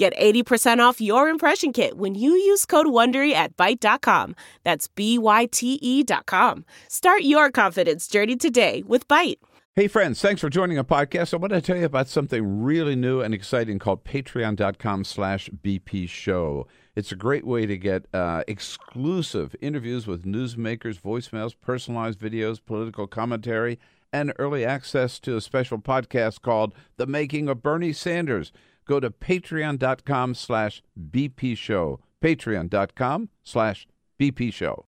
Get 80% off your impression kit when you use code WONDERY at Byte.com. That's BYTE.com. Start your confidence journey today with Byte. Hey, friends, thanks for joining our podcast. I want to tell you about something really new and exciting called Patreon.com/BP Show. It's a great way to get exclusive interviews with newsmakers, voicemails, personalized videos, political commentary, and early access to a special podcast called The Making of Bernie Sanders. Go to patreon.com/BP Show. Patreon.com/BP Show.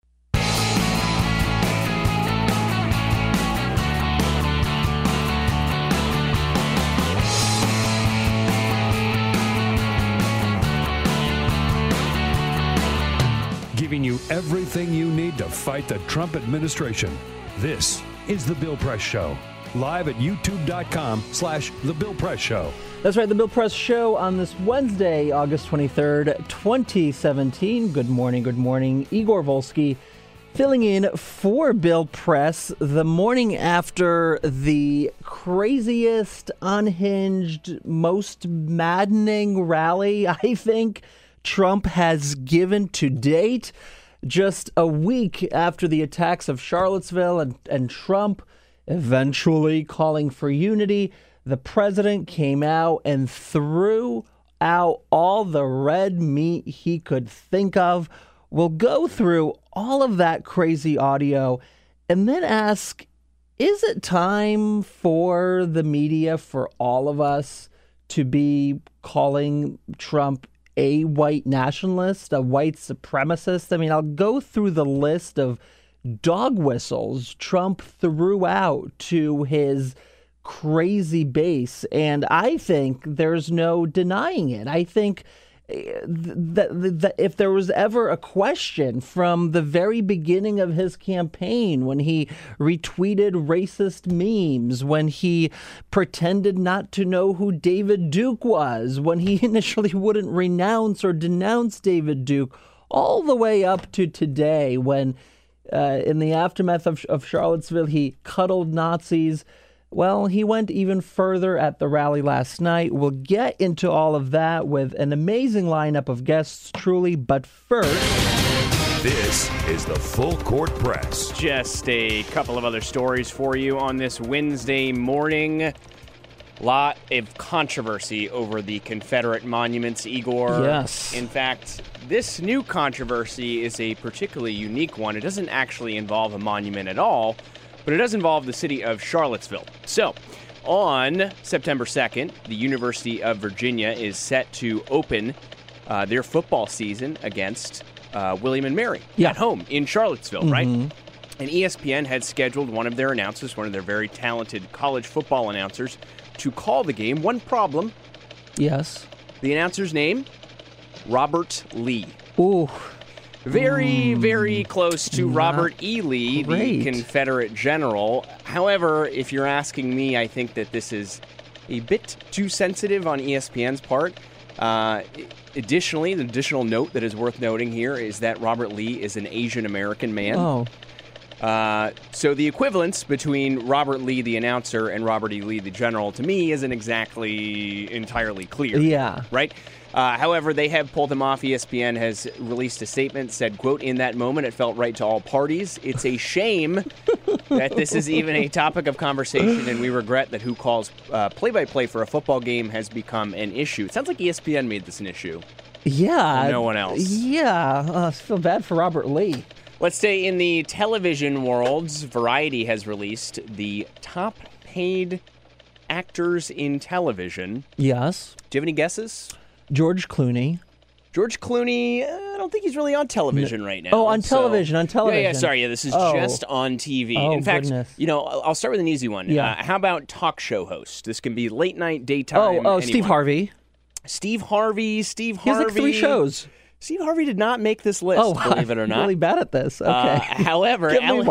Giving you everything you need to fight the Trump administration. This is The Bill Press Show. Live at youtube.com/The Bill Press Show. That's right, The Bill Press Show on this Wednesday, August 23rd, 2017. Good morning. Igor Volsky filling in for Bill Press the morning after the craziest, unhinged, most maddening rally I think Trump has given to date. Just a week after the attacks of Charlottesville and Trump eventually calling for unity, the president came out and threw out all the red meat he could think of. We'll go through all of that crazy audio and then ask, is it time for the media, for all of us, to be calling Trump a white nationalist, a white supremacist? I mean, I'll go through the list of dog whistles Trump threw out to his crazy base, and I think there's no denying it. I think that if there was ever a question from the very beginning of his campaign, when he retweeted racist memes, when he pretended not to know who David Duke was, when he initially wouldn't renounce or denounce David Duke, all the way up to today when in the aftermath of Charlottesville, he cuddled Nazis. Well, he went even further at the rally last night. We'll get into all of that with an amazing lineup of guests, truly. But first, this is the Full Court Press. Just a couple of other stories for you on this Wednesday morning. Lot of controversy over the Confederate monuments, Igor. Yes. In fact, this new controversy is a particularly unique one. It doesn't actually involve a monument at all, but it does involve the city of Charlottesville. So, on September 2nd, the University of Virginia is set to open their football season against William and Mary at home in Charlottesville, right? And ESPN had scheduled one of their announcers, one of their very talented college football announcers, to call the game. One problem. Yes. The announcer's name, Robert Lee. Ooh. Very, very close to Robert E. Lee, the Confederate general. However, if you're asking me, I think that this is a bit too sensitive on ESPN's part. Additionally, the additional note that is worth noting here is that Robert Lee is an Asian American man. Oh. So the equivalence between Robert Lee, the announcer, and Robert E. Lee, the general, to me isn't exactly entirely clear. Yeah. Right? However, they have pulled him off. ESPN has released a statement, said, quote, "In that moment, it felt right to all parties. It's a shame that this is even a topic of conversation, and we regret that who calls play-by-play for a football game has become an issue." It sounds like ESPN made this an issue. Yeah. No one else. Yeah. I feel bad for Robert Lee. Let's say in the television world, Variety has released the top paid actors in television. Yes. Do you have any guesses? George Clooney. George Clooney, I don't think he's really on television right now. Oh, on television. Yeah, sorry. Yeah, this is just on TV. Oh, in fact, goodness. You know, I'll start with an easy one. Yeah. How about talk show host? This can be late night, daytime. Steve Harvey. Steve Harvey. He has like three shows. Steve Harvey did not make this list, believe it or not. I'm really bad at this. Okay. However,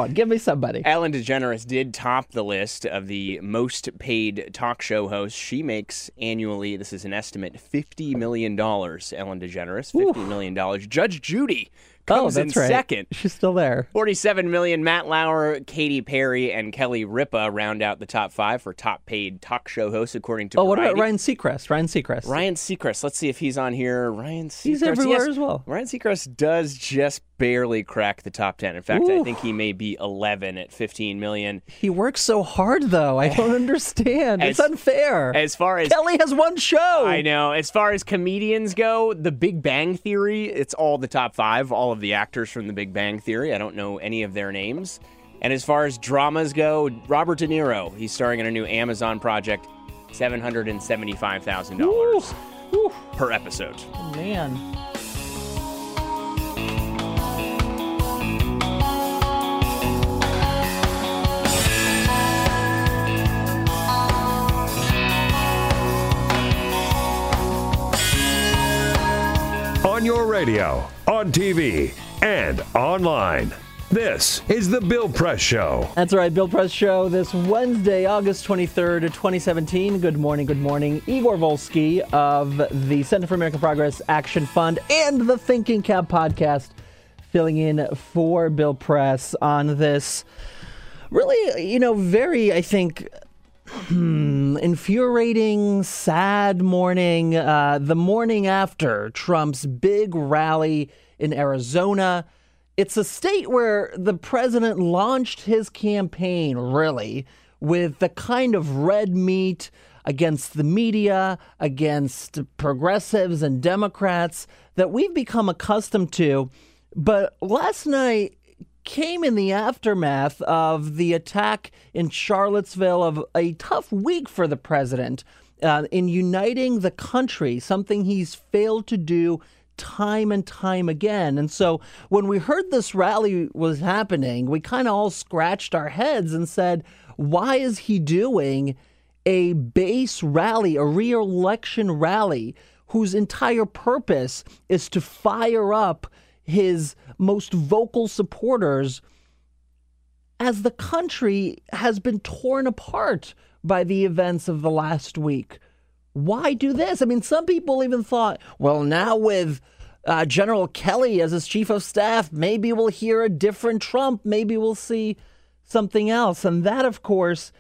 give me somebody. Ellen DeGeneres did top the list of the most paid talk show hosts. She makes annually, this is an estimate, $50 million, Ellen DeGeneres, $50 Ooh. Million. Judge Judy comes in right. second. She's still there. $47 million. Matt Lauer, Katy Perry, and Kelly Ripa round out the top five for top paid talk show hosts, according to Variety. What about Ryan Seacrest? Ryan Seacrest. Let's see if he's on here. Ryan Seacrest. He's everywhere as well. Ryan Seacrest does just barely crack the top 10. In fact, I think he may be 11 at 15 million. He works so hard, though. I don't understand. It's unfair. As far as Kelly has one show. I know. As far as comedians go, the Big Bang Theory, it's all the top five, all of the actors from the Big Bang Theory. I don't know any of their names. And as far as dramas go, Robert De Niro, he's starring in a new Amazon project, $775,000 per episode. Oh, man. On your radio, on TV, and online. This is the Bill Press Show. That's right, Bill Press Show this Wednesday, August 23rd, 2017. Good morning. Igor Volsky of the Center for American Progress Action Fund and the Thinking Cap podcast filling in for Bill Press on this really, very, I think, infuriating, sad morning, the morning after Trump's big rally in Arizona. It's a state where the president launched his campaign, really, with the kind of red meat against the media, against progressives and Democrats that we've become accustomed to. But last night came in the aftermath of the attack in Charlottesville, of a tough week for the president in uniting the country, something he's failed to do time and time again. And so when we heard this rally was happening, we kind of all scratched our heads and said, why is he doing a base rally, a re-election rally, whose entire purpose is to fire up his most vocal supporters as the country has been torn apart by the events of the last week? Why do this? I mean, some people even thought, well, now with General Kelly as his chief of staff, maybe we'll hear a different Trump. Maybe we'll see something else. And that, of course,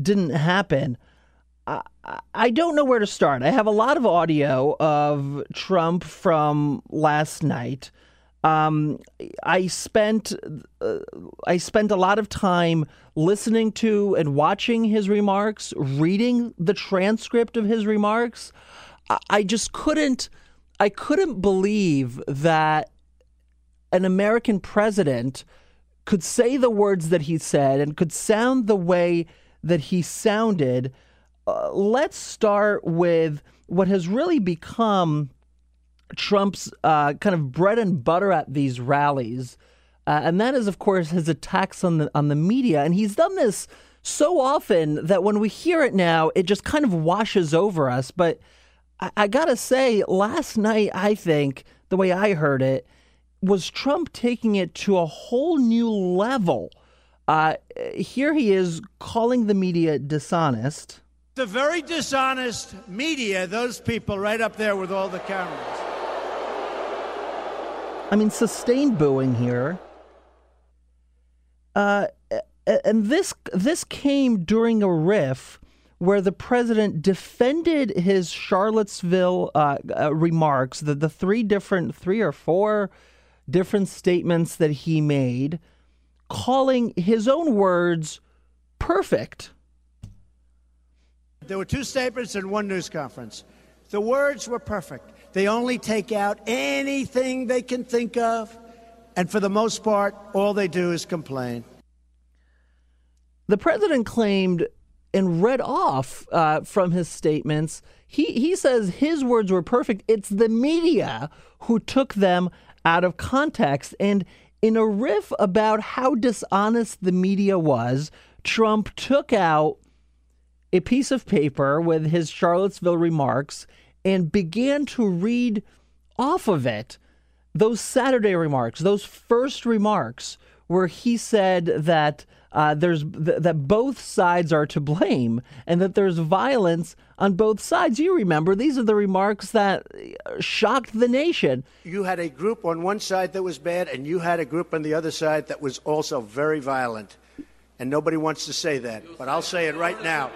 didn't happen. I don't know where to start. I have a lot of audio of Trump from last night. I spent a lot of time listening to and watching his remarks, reading the transcript of his remarks. I couldn't believe that an American president could say the words that he said and could sound the way that he sounded. Let's start with what has really become Trump's kind of bread and butter at these rallies, and that is, of course, his attacks on the media. And he's done this so often that when we hear it now, it just kind of washes over us. But I gotta say, last night, I think, the way I heard it, was Trump taking it to a whole new level. Here he is calling the media dishonest. The very dishonest media, those people right up there with all the cameras. I mean, sustained booing here. And this came during a riff where the president defended his Charlottesville remarks, the three or four different statements that he made, calling his own words perfect. There were two statements and one news conference. The words were perfect. They only take out anything they can think of, and for the most part, all they do is complain. The president claimed and read off from his statements. He says his words were perfect. It's the media who took them out of context. And in a riff about how dishonest the media was, Trump took out a piece of paper with his Charlottesville remarks and began to read off of it. those Saturday remarks, those first remarks where he said that that both sides are to blame and that there's violence on both sides. You remember, these are the remarks that shocked the nation. You had a group on one side that was bad, and you had a group on the other side that was also very violent. And nobody wants to say that, but I'll say it right now.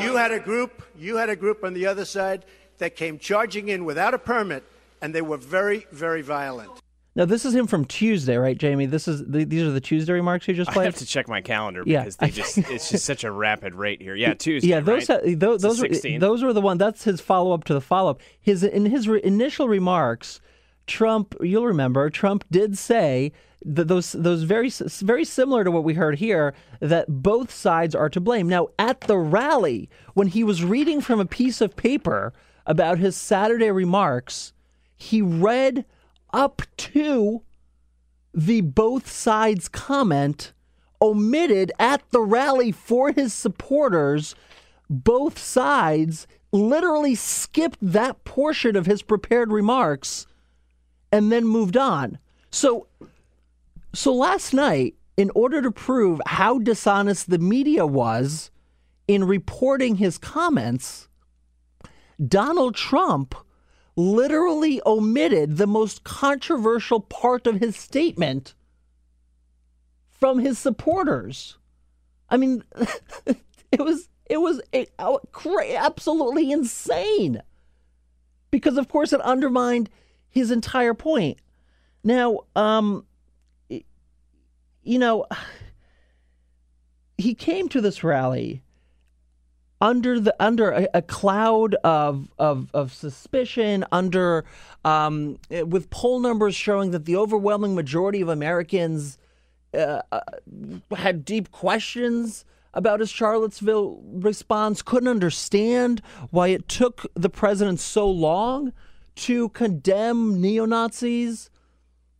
You had a group on the other side that came charging in without a permit, and they were very, very violent. Now, this is him from Tuesday, right, Jamie? These are the Tuesday remarks you just played? I have to check my calendar because it's just such a rapid rate here. Yeah, Tuesday, yeah, those were the one. That's his follow-up to the follow-up. In his initial remarks, Trump, you'll remember, Trump did say that those very, very similar to what we heard here, that both sides are to blame. Now, at the rally, when he was reading from a piece of paper about his Saturday remarks, he read up to the both sides comment, omitted at the rally for his supporters. Both sides literally skipped that portion of his prepared remarks and then moved on. So last night, in order to prove how dishonest the media was in reporting his comments, Donald Trump literally omitted the most controversial part of his statement from his supporters. I mean, it was absolutely insane, because of course it undermined his entire point. Now, you know, he came to this rally under a cloud of suspicion, with poll numbers showing that the overwhelming majority of Americans had deep questions about his Charlottesville response, couldn't understand why it took the president so long to condemn neo-Nazis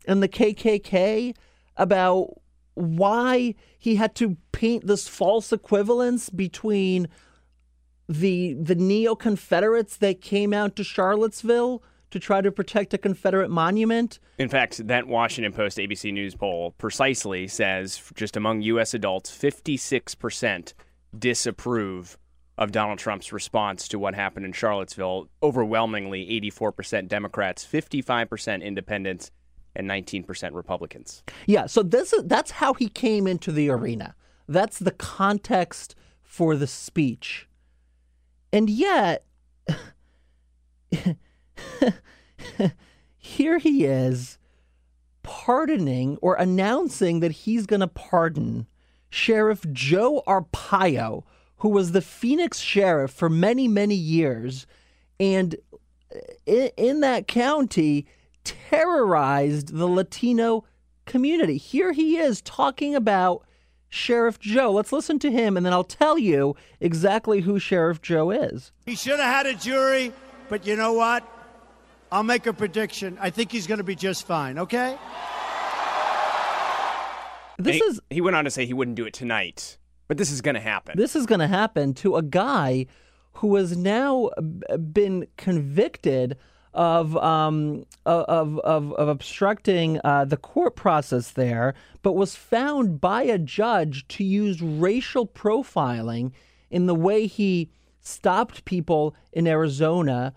and the KKK, about why he had to paint this false equivalence between the neo-Confederates that came out to Charlottesville to try to protect a Confederate monument. In fact, that Washington Post ABC News poll precisely says, just among U.S. adults, 56% disapprove of Donald Trump's response to what happened in Charlottesville. Overwhelmingly, 84% Democrats, 55% Independents, and 19% Republicans. Yeah, so that's how he came into the arena. That's the context for the speech. And yet, here he is pardoning or announcing that he's going to pardon Sheriff Joe Arpaio, who was the Phoenix sheriff for many, many years, and in that county terrorized the Latino community. Here he is talking about Sheriff Joe. Let's listen to him, and then I'll tell you exactly who Sheriff Joe is. He should have had a jury, but you know what? I'll make a prediction. I think he's going to be just fine, okay? He went on to say he wouldn't do it tonight, but this is going to happen. This is going to happen to a guy who has now been convicted of obstructing the court process there, but was found by a judge to use racial profiling in the way he stopped people in Arizona,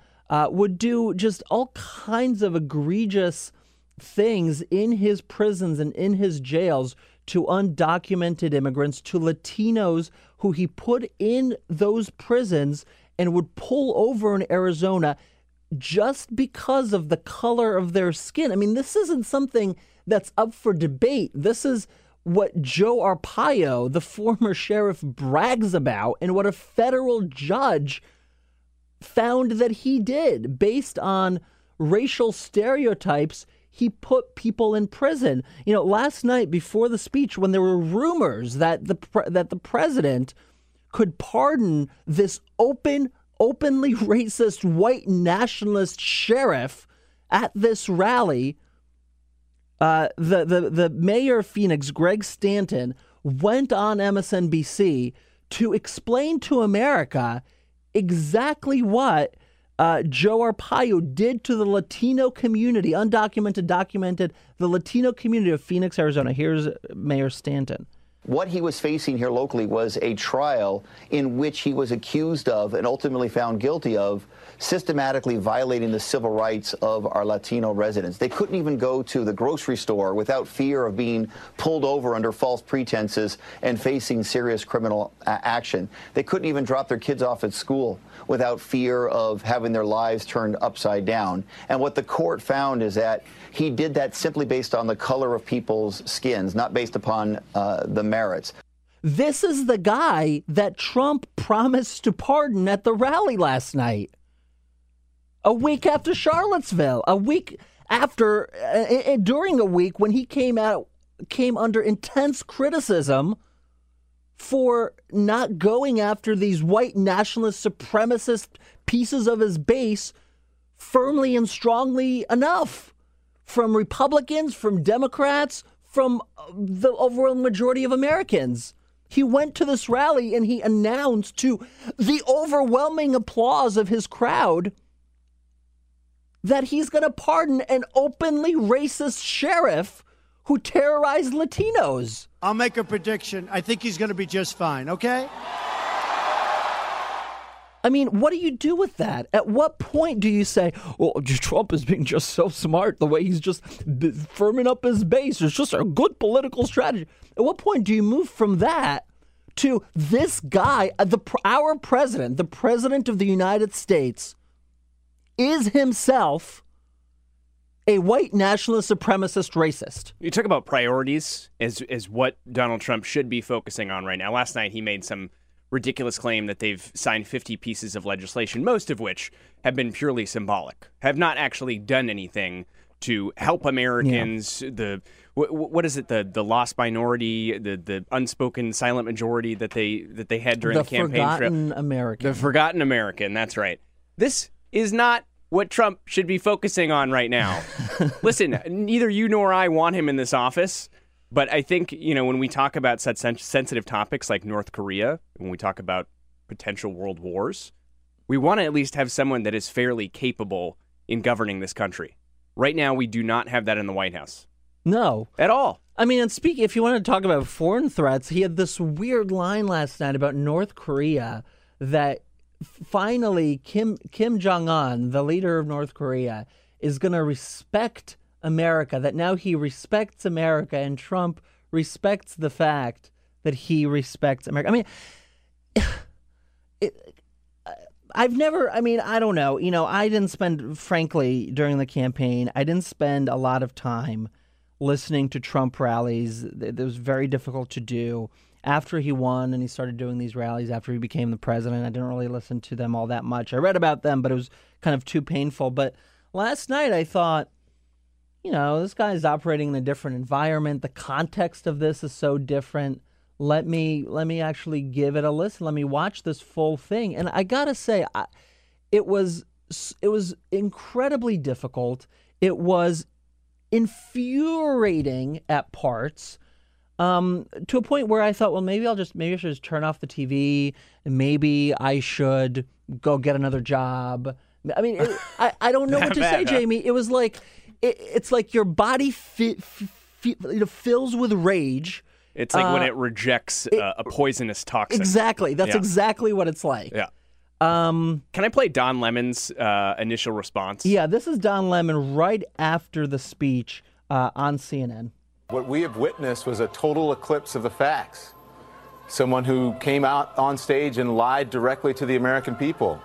would do just all kinds of egregious things in his prisons and in his jails to undocumented immigrants, to Latinos who he put in those prisons and would pull over in Arizona just because of the color of their skin. I mean, this isn't something that's up for debate. This is what Joe Arpaio, the former sheriff, brags about, and what a federal judge found that he did based on racial stereotypes. He put people in prison. You know, last night before the speech, when there were rumors that the president could pardon this openly racist, white nationalist sheriff at this rally, the mayor of Phoenix, Greg Stanton, went on MSNBC to explain to America exactly what Joe Arpaio did to the Latino community, undocumented, documented, the Latino community of Phoenix, Arizona. Here's Mayor Stanton. What he was facing here locally was a trial in which he was accused of and ultimately found guilty of systematically violating the civil rights of our Latino residents. They couldn't even go to the grocery store without fear of being pulled over under false pretenses and facing serious criminal action. They couldn't even drop their kids off at school without fear of having their lives turned upside down. And what the court found is that he did that simply based on the color of people's skins, not based upon the merits. This is the guy that Trump promised to pardon at the rally last night. A week after Charlottesville, a week after, during a week when he came under intense criticism for not going after these white nationalist supremacist pieces of his base firmly and strongly enough from Republicans, from Democrats, from the overall majority of Americans. He went to this rally and he announced to the overwhelming applause of his crowd that he's going to pardon an openly racist sheriff who terrorized Latinos. I'll make a prediction. I think he's going to be just fine, okay? I mean, what do you do with that? At what point do you say, well, Trump is being just so smart, the way he's just firming up his base. It's just a good political strategy. At what point do you move from that to this guy, our president, the president of the United States, is himself a white nationalist supremacist racist? You talk about priorities is what Donald Trump should be focusing on right now. Last night he made some ridiculous claim that they've signed 50 pieces of legislation, most of which have been purely symbolic, have not actually done anything to help Americans. Yeah. What is it? The lost minority, the unspoken silent majority that they had during the campaign trip. The forgotten American. That's right. This is not what Trump should be focusing on right now. Listen, neither you nor I want him in this office, but I think, you know, when we talk about such sensitive topics like North Korea, when we talk about potential world wars, we want to at least have someone that is fairly capable in governing this country. Right now, we do not have that in the White House. No. At all. I mean, and speaking, if you want to talk about foreign threats, he had this weird line last night about North Korea that finally, Kim Jong-un, the leader of North Korea, is going to respect America, that now he respects America, and Trump respects the fact that he respects America. I mean, I don't know. You know, I didn't spend, frankly, during the campaign, I didn't spend a lot of time listening to Trump rallies. It was very difficult to do. After he won and he started doing these rallies after he became the president, I didn't really listen to them all that much. I read about them, but it was kind of too painful. But last night I thought, you know, this guy's operating in a different environment. The context of this is so different. Let me actually give it a listen. Let me watch this full thing. And I got to say, it was incredibly difficult. It was infuriating at parts. To a point where I thought, well, maybe I should just turn off the TV. Maybe I should go get another job. I mean, I don't know what to say, Jamie. It was like, it's like your body fills with rage. It's like when it rejects a poisonous toxin. Exactly. That's exactly what it's like. Yeah. Can I play Don Lemon's initial response? Yeah, this is Don Lemon right after the speech on CNN. What we have witnessed was a total eclipse of the facts. Someone who came out on stage and lied directly to the American people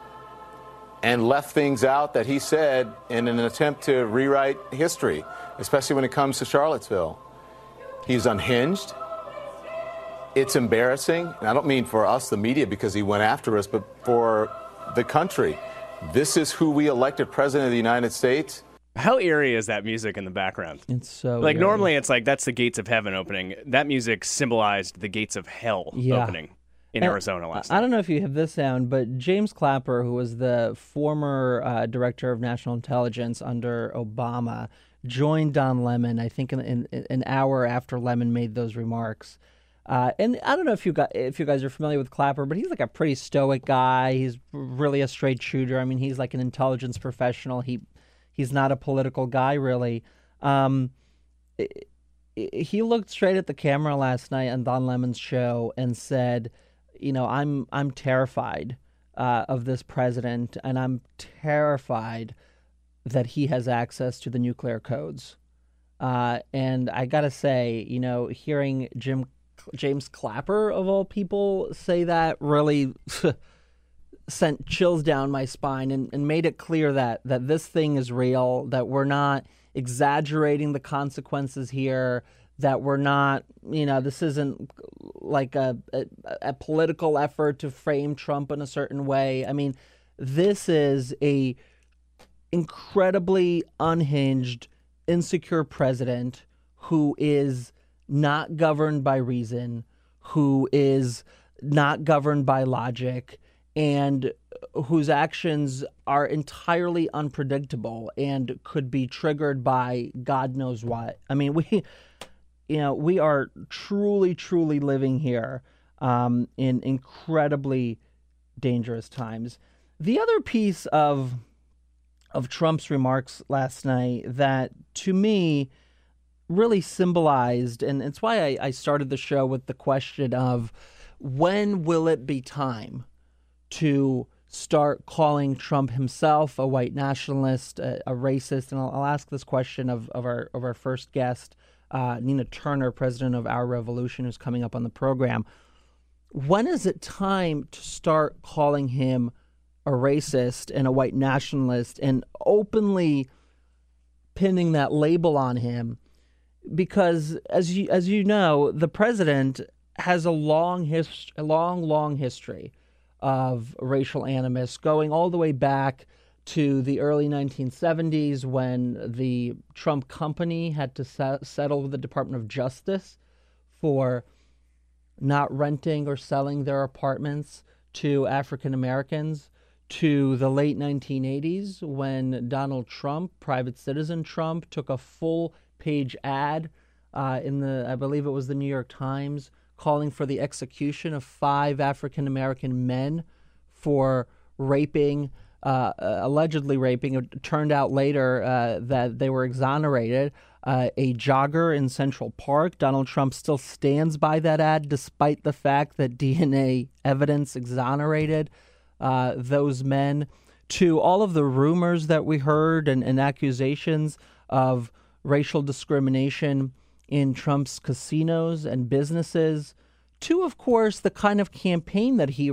and left things out that he said in an attempt to rewrite history, especially when it comes to Charlottesville. He's unhinged. It's embarrassing. And I don't mean for us, the media, because he went after us, but for the country. This is who we elected president of the United States. How eerie is that music in the background? It's so like eerie. Normally it's like that's the gates of heaven opening. That music symbolized the gates of hell opening in Arizona last night. I don't know if you have this sound, but James Clapper, who was the former director of national intelligence under Obama, joined Don Lemon, I think, an hour after Lemon made those remarks. And I don't know if you guys are familiar with Clapper, but he's like a pretty stoic guy. He's really a straight shooter. I mean, he's like an intelligence professional. He's not a political guy, really. He looked straight at the camera last night on Don Lemon's show and said, you know, I'm terrified of this president, and I'm terrified that he has access to the nuclear codes. And I got to say, you know, hearing James Clapper, of all people, say that really sent chills down my spine and made it clear that this thing is real, that we're not exaggerating the consequences here, that we're not, you know, this isn't like a political effort to frame Trump in a certain way. I mean, this is a incredibly unhinged, insecure president who is not governed by reason, who is not governed by logic, and whose actions are entirely unpredictable and could be triggered by God knows what. I mean, we are truly, truly living here in incredibly dangerous times. The other piece of Trump's remarks last night that, to me, really symbolized, and it's why I started the show with the question of, when will it be time to start calling Trump himself a white nationalist, a racist? And I'll ask this question of our first guest, Nina Turner, president of Our Revolution, who's coming up on the program. When is it time to start calling him a racist and a white nationalist and openly pinning that label on him? Because as you know, the president has a long history of racial animus, going all the way back to the early 1970s when the Trump company had to settle with the Department of Justice for not renting or selling their apartments to African Americans, to the late 1980s when Donald Trump, private citizen Trump, took a full page ad in the, I believe it was the New York Times, calling for the execution of 5 African American men for allegedly raping. It turned out later that they were exonerated. A jogger in Central Park. Donald Trump still stands by that ad, despite the fact that DNA evidence exonerated those men. To all of the rumors that we heard and accusations of racial discrimination in Trump's casinos and businesses, to, of course, the kind of campaign that he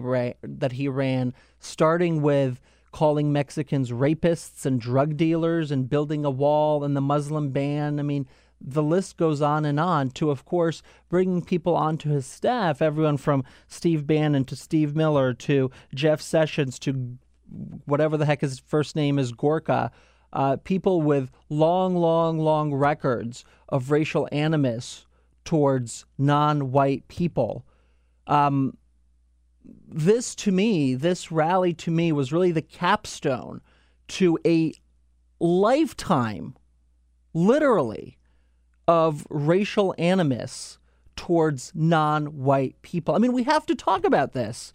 ran, starting with calling Mexicans rapists and drug dealers and building a wall and the Muslim ban. I mean, the list goes on, to, of course, bringing people onto his staff, everyone from Steve Bannon to Steve Miller to Jeff Sessions to whatever the heck his first name is, Gorka. People with long, long, long records of racial animus towards non-white people. This rally to me was really the capstone to a lifetime, literally, of racial animus towards non-white people. I mean, we have to talk about this.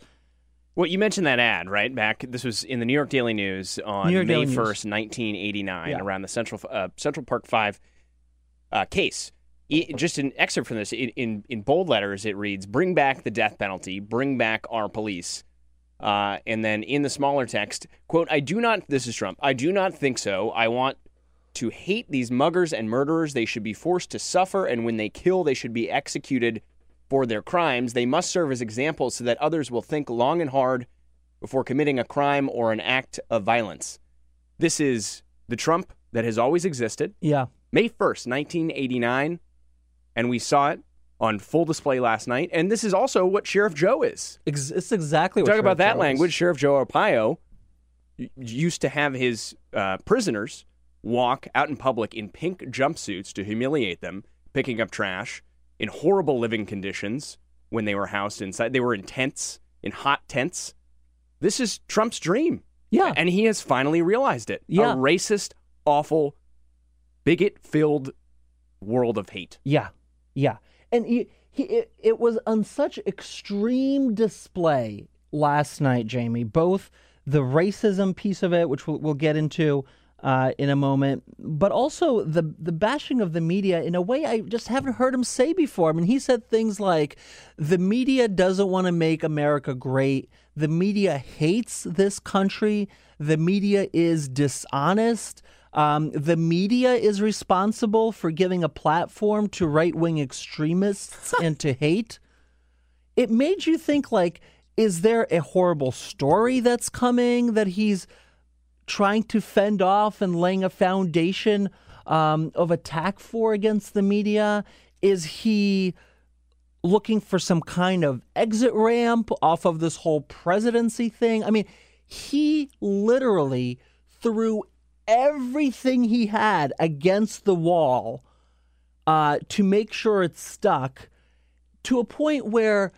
Well, you mentioned that ad, right? This was in the New York Daily News on May 1st, 1989, around the Central Park 5 case. Just an excerpt from this. In bold letters, it reads, "Bring back the death penalty. Bring back our police." And then in the smaller text, quote, this is Trump, "I do not think so. I want to hate these muggers and murderers. They should be forced to suffer. And when they kill, they should be executed for their crimes. They must serve as examples so that others will think long and hard before committing a crime or an act of violence." This is the Trump that has always existed. Yeah. May 1st, 1989. And we saw it on full display last night. And this is also what Sheriff Joe is. It's exactly what Sheriff Joe is. Talk about that language. Sheriff Joe Arpaio used to have his prisoners walk out in public in pink jumpsuits to humiliate them, picking up trash, in horrible living conditions when they were housed inside. They were in tents, in hot tents. This is Trump's dream. Yeah. And he has finally realized it. Yeah. A racist, awful, bigot-filled world of hate. Yeah. Yeah. And it was on such extreme display last night, Jamie, both the racism piece of it, which we'll get into in a moment, but also the bashing of the media in a way I just haven't heard him say before. I mean, he said things like, the media doesn't want to make America great. The media hates this country. The media is dishonest. The media is responsible for giving a platform to right-wing extremists and to hate. It made you think, like, is there a horrible story that's coming that he's trying to fend off and laying a foundation of attack for against the media? Is he looking for some kind of exit ramp off of this whole presidency thing? I mean, he literally threw everything he had against the wall to make sure it stuck, to a point where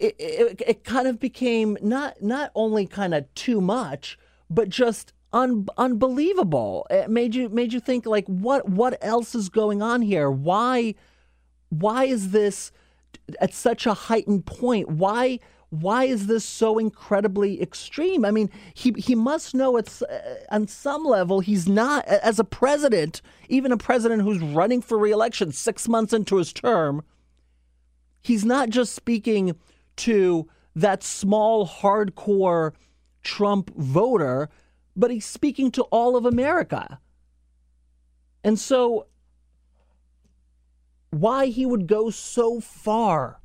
it kind of became not only kind of too much, but just unbelievable. It made you think, like, what else is going on here? Why is this at such a heightened point? Why is this so incredibly extreme? I mean, he must know it's on some level he's not, as a president, even a president who's running for re-election 6 months into his term, he's not just speaking to that small hardcore Trump voter, but he's speaking to all of America. And so why he would go so far,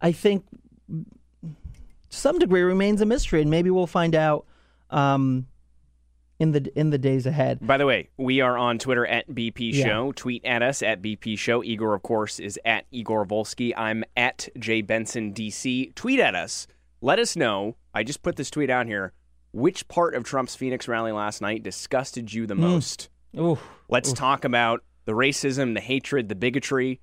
I think, to some degree remains a mystery, and maybe we'll find out in the days ahead. By the way, we are on Twitter at BP Show. Yeah. Tweet at us at BP Show. Igor, of course, is at Igor Volsky. I'm at J Benson DC. Tweet at us. Let us know. I just put this tweet out here. Which part of Trump's Phoenix rally last night disgusted you the most? Oof. Let's talk about the racism, the hatred, the bigotry.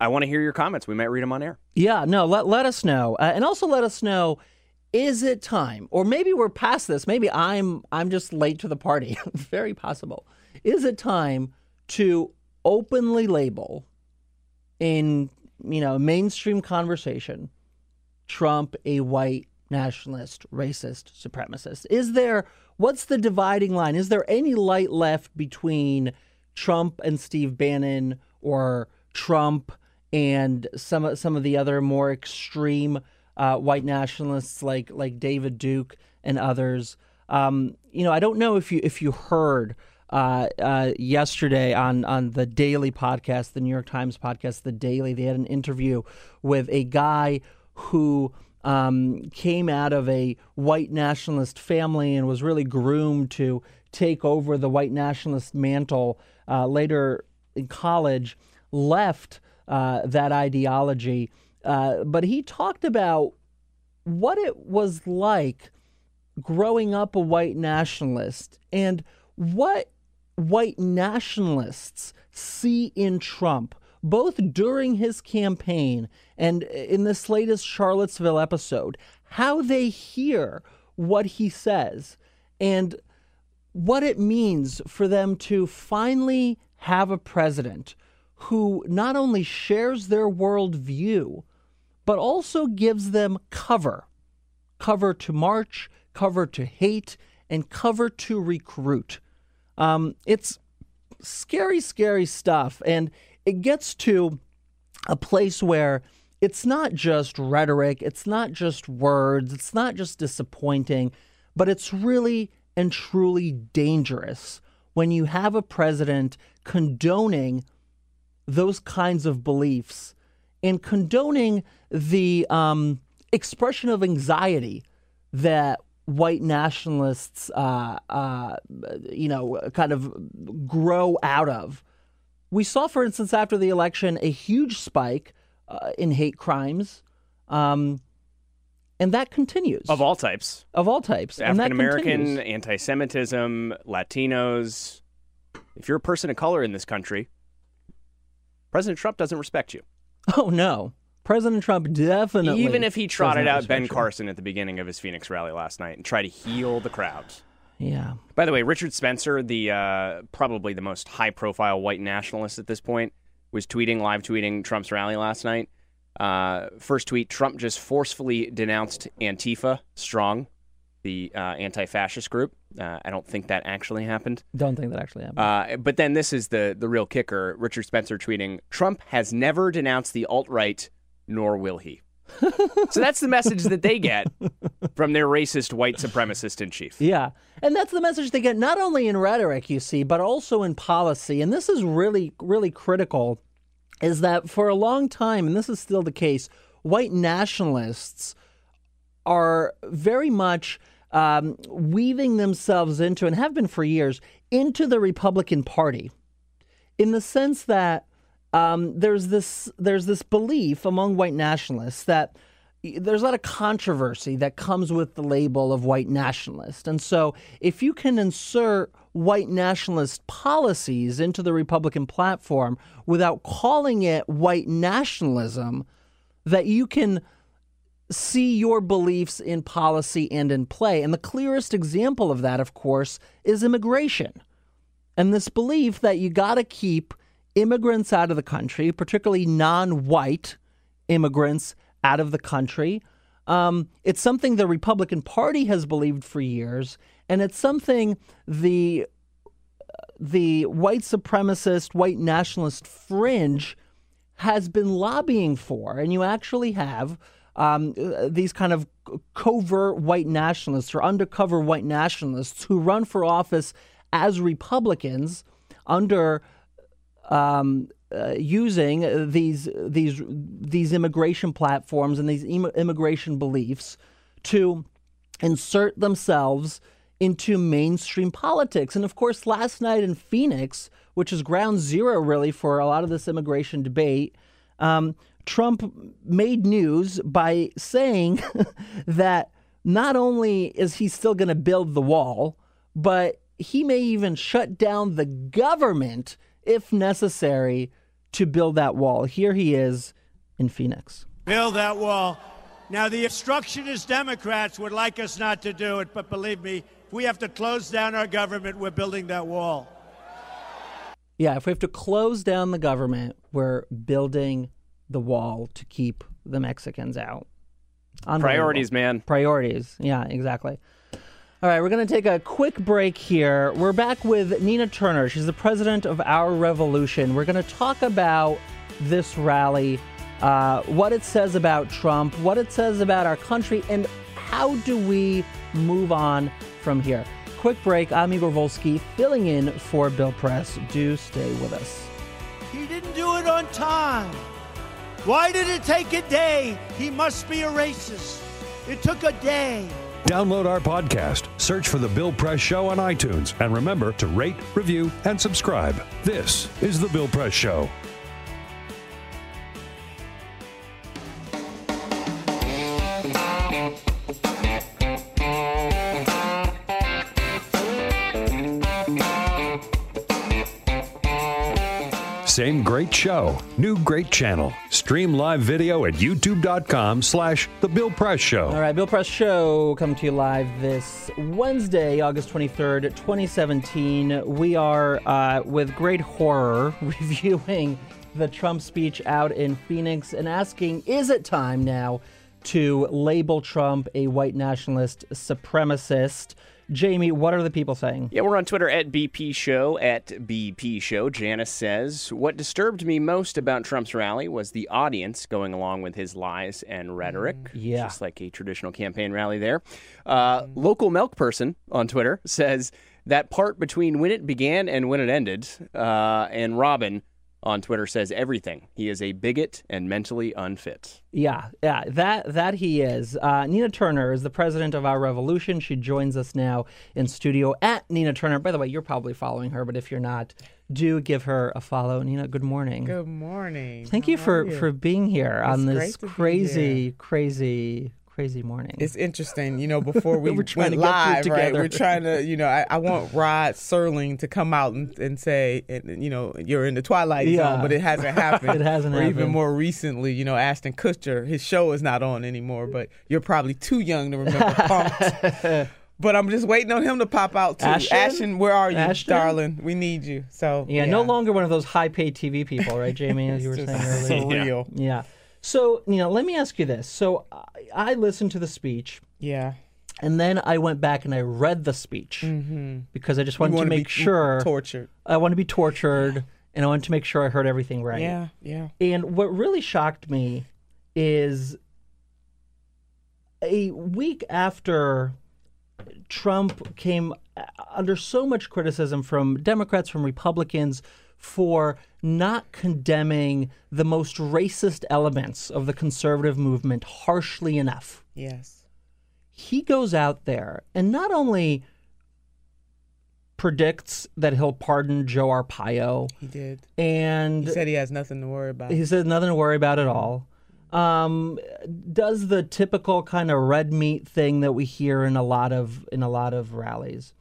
I want to hear your comments. We might read them on air. Yeah, no, let us know. And also let us know, is it time? Or maybe we're past this. Maybe I'm just late to the party. Very possible. Is it time to openly label in, mainstream conversation Trump a white nationalist, racist, supremacist? What's the dividing line? Is there any light left between Trump and Steve Bannon, or Trump and some of the other more extreme white nationalists like David Duke and others? I don't know if you heard yesterday on the Daily podcast, the New York Times podcast, The Daily. They had an interview with a guy who came out of a white nationalist family and was really groomed to take over the white nationalist mantle later in college, left that ideology. But he talked about what it was like growing up a white nationalist and what white nationalists see in Trump, both during his campaign and in this latest Charlottesville episode, how they hear what he says and what it means for them to finally have a president who not only shares their worldview, but also gives them cover to march, cover to hate, and cover to recruit. It's scary, scary stuff. And it gets to a place where it's not just rhetoric, it's not just words, it's not just disappointing, but it's really and truly dangerous when you have a president condoning those kinds of beliefs and condoning the expression of anxiety that white nationalists, kind of grow out of. We saw, for instance, after the election, a huge spike in hate crimes, and that continues. Of all types. Of all types. African-American, anti-Semitism, Latinos. If you're a person of color in this country, President Trump doesn't respect you. Oh, no. President Trump definitely. Even if he trotted out Ben Carson at the beginning of his Phoenix rally last night and tried to heal the crowds. Yeah. By the way, Richard Spencer, the probably the most high-profile white nationalist at this point, was live tweeting Trump's rally last night. First tweet, Trump just forcefully denounced Antifa strong, the anti-fascist group. I don't think that actually happened. Don't think that actually happened. But then this is the real kicker. Richard Spencer tweeting, Trump has never denounced the alt-right, nor will he. So that's the message that they get from their racist white supremacist in chief. Yeah. And that's the message they get not only in rhetoric, you see, but also in policy. And this is really, really critical, is that for a long time, and this is still the case, white nationalists are very much weaving themselves into, and have been for years, into the Republican Party, in the sense that there's this belief among white nationalists that there's a lot of controversy that comes with the label of white nationalist. And so if you can insert white nationalist policies into the Republican platform without calling it white nationalism, that you can see your beliefs in policy and in play. And the clearest example of that, of course, is immigration. And this belief that you got to keep immigrants out of the country, particularly non-white immigrants out of the country. It's something the Republican Party has believed for years, and it's something the white supremacist, white nationalist fringe has been lobbying for. And you actually have these kind of covert white nationalists or undercover white nationalists who run for office as Republicans under using these immigration platforms and these immigration beliefs to insert themselves into mainstream politics. And of course, last night in Phoenix, which is ground zero really for a lot of this immigration debate, Trump made news by saying that not only is he still going to build the wall, but he may even shut down the government if necessary, to build that wall. Here he is in Phoenix. Build that wall. Now, the obstructionist Democrats would like us not to do it, but believe me, if we have to close down our government, we're building that wall. Yeah, if we have to close down the government, we're building the wall to keep the Mexicans out. Priorities, man. Priorities. Yeah, exactly. All right, we're going to take a quick break here. We're back with Nina Turner. She's the president of Our Revolution. We're going to talk about this rally, what it says about Trump, what it says about our country, and how do we move on from here. Quick break. I'm Igor Volsky, filling in for Bill Press. Do stay with us. He didn't do it on time. Why did it take a day? He must be a racist. It took a day. Download our podcast, search for The Bill Press Show on iTunes, and remember to rate, review, and subscribe. This is The Bill Press Show. Same great show, new great channel. Stream live video at youtube.com/The Bill Press Show. All right, Bill Press Show coming to you live this Wednesday, August 23rd, 2017. We are, with great horror, reviewing the Trump speech out in Phoenix and asking, is it time now to label Trump a white nationalist supremacist? Jamie, what are the people saying? Yeah, we're on Twitter at BP Show, at BP Show. Janice says, what disturbed me most about Trump's rally was the audience going along with his lies and rhetoric. Yeah. Just like a traditional campaign rally there. Local Milk Person on Twitter says, that part between when it began and when it ended. And Robin on Twitter says everything. He is a bigot and mentally unfit. Yeah, that he is. Nina Turner is the president of Our Revolution. She joins us now in studio at Nina Turner. By the way, you're probably following her, but if you're not, do give her a follow. Nina, good morning. Good morning. Thank you for being here on this crazy morning. It's interesting, you know, before we went live, right? We're trying to, you know, I want Rod Serling to come out and say, you know, you're in the Twilight Zone, but it hasn't happened. It hasn't happened. Even more recently, you know, Ashton Kutcher, his show is not on anymore, but you're probably too young to remember Punk'd. But I'm just waiting on him to pop out too. Ashton, where are you, darling? We need you. So yeah, no longer one of those high-paid TV people, right, Jamie? As you were saying earlier. Surreal. Yeah. So let me ask you this. So I listened to the speech. Yeah. And then I went back and I read the speech because I just wanted to make sure. Tortured. I wanted to be tortured, and I wanted to make sure I heard everything right. Yeah, yeah. And what really shocked me is a week after Trump came under so much criticism from Democrats, from Republicans, for not condemning the most racist elements of the conservative movement harshly enough. Yes. He goes out there and not only predicts that he'll pardon Joe Arpaio. He did. And he said he has nothing to worry about. He said nothing to worry about at all. Does the typical kind of red meat thing that we hear in a lot of rallies.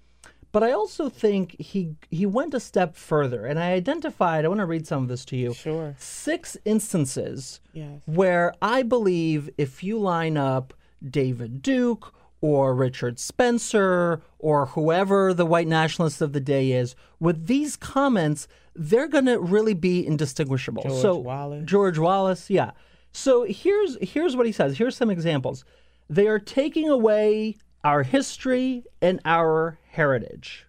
But I also think he went a step further, and I want to read some of this to you. Sure. 6 instances where I believe if you line up David Duke or Richard Spencer or whoever the white nationalist of the day is, with these comments, they're going to really be indistinguishable. George Wallace, yeah. So here's what he says. Here's some examples. They are taking away our history and our heritage.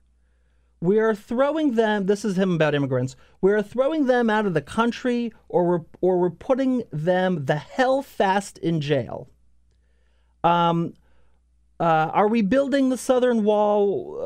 We are throwing them, this is him about immigrants, we are throwing them out of the country, or we're putting them the hell fast in jail. Are we building the southern wall?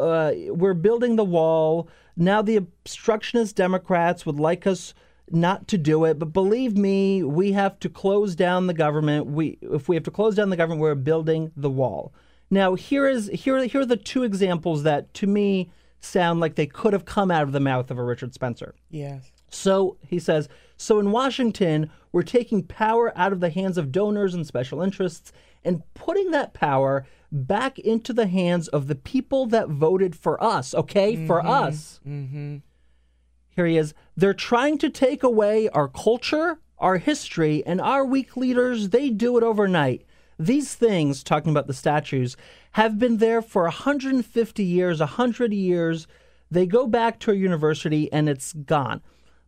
We're building the wall. Now the obstructionist Democrats would like us not to do it, but believe me, we have to close down the government. If we have to close down the government, we're building the wall. Now here are the 2 examples that to me sound like they could have come out of the mouth of a Richard Spencer. Yes. So he says, so in Washington, we're taking power out of the hands of donors and special interests and putting that power back into the hands of the people that voted for us, okay? For us. Here he is. They're trying to take away our culture, our history, and our weak leaders, they do it overnight. These things, talking about the statues, have been there for 150 years, 100 years. They go back to a university and it's gone.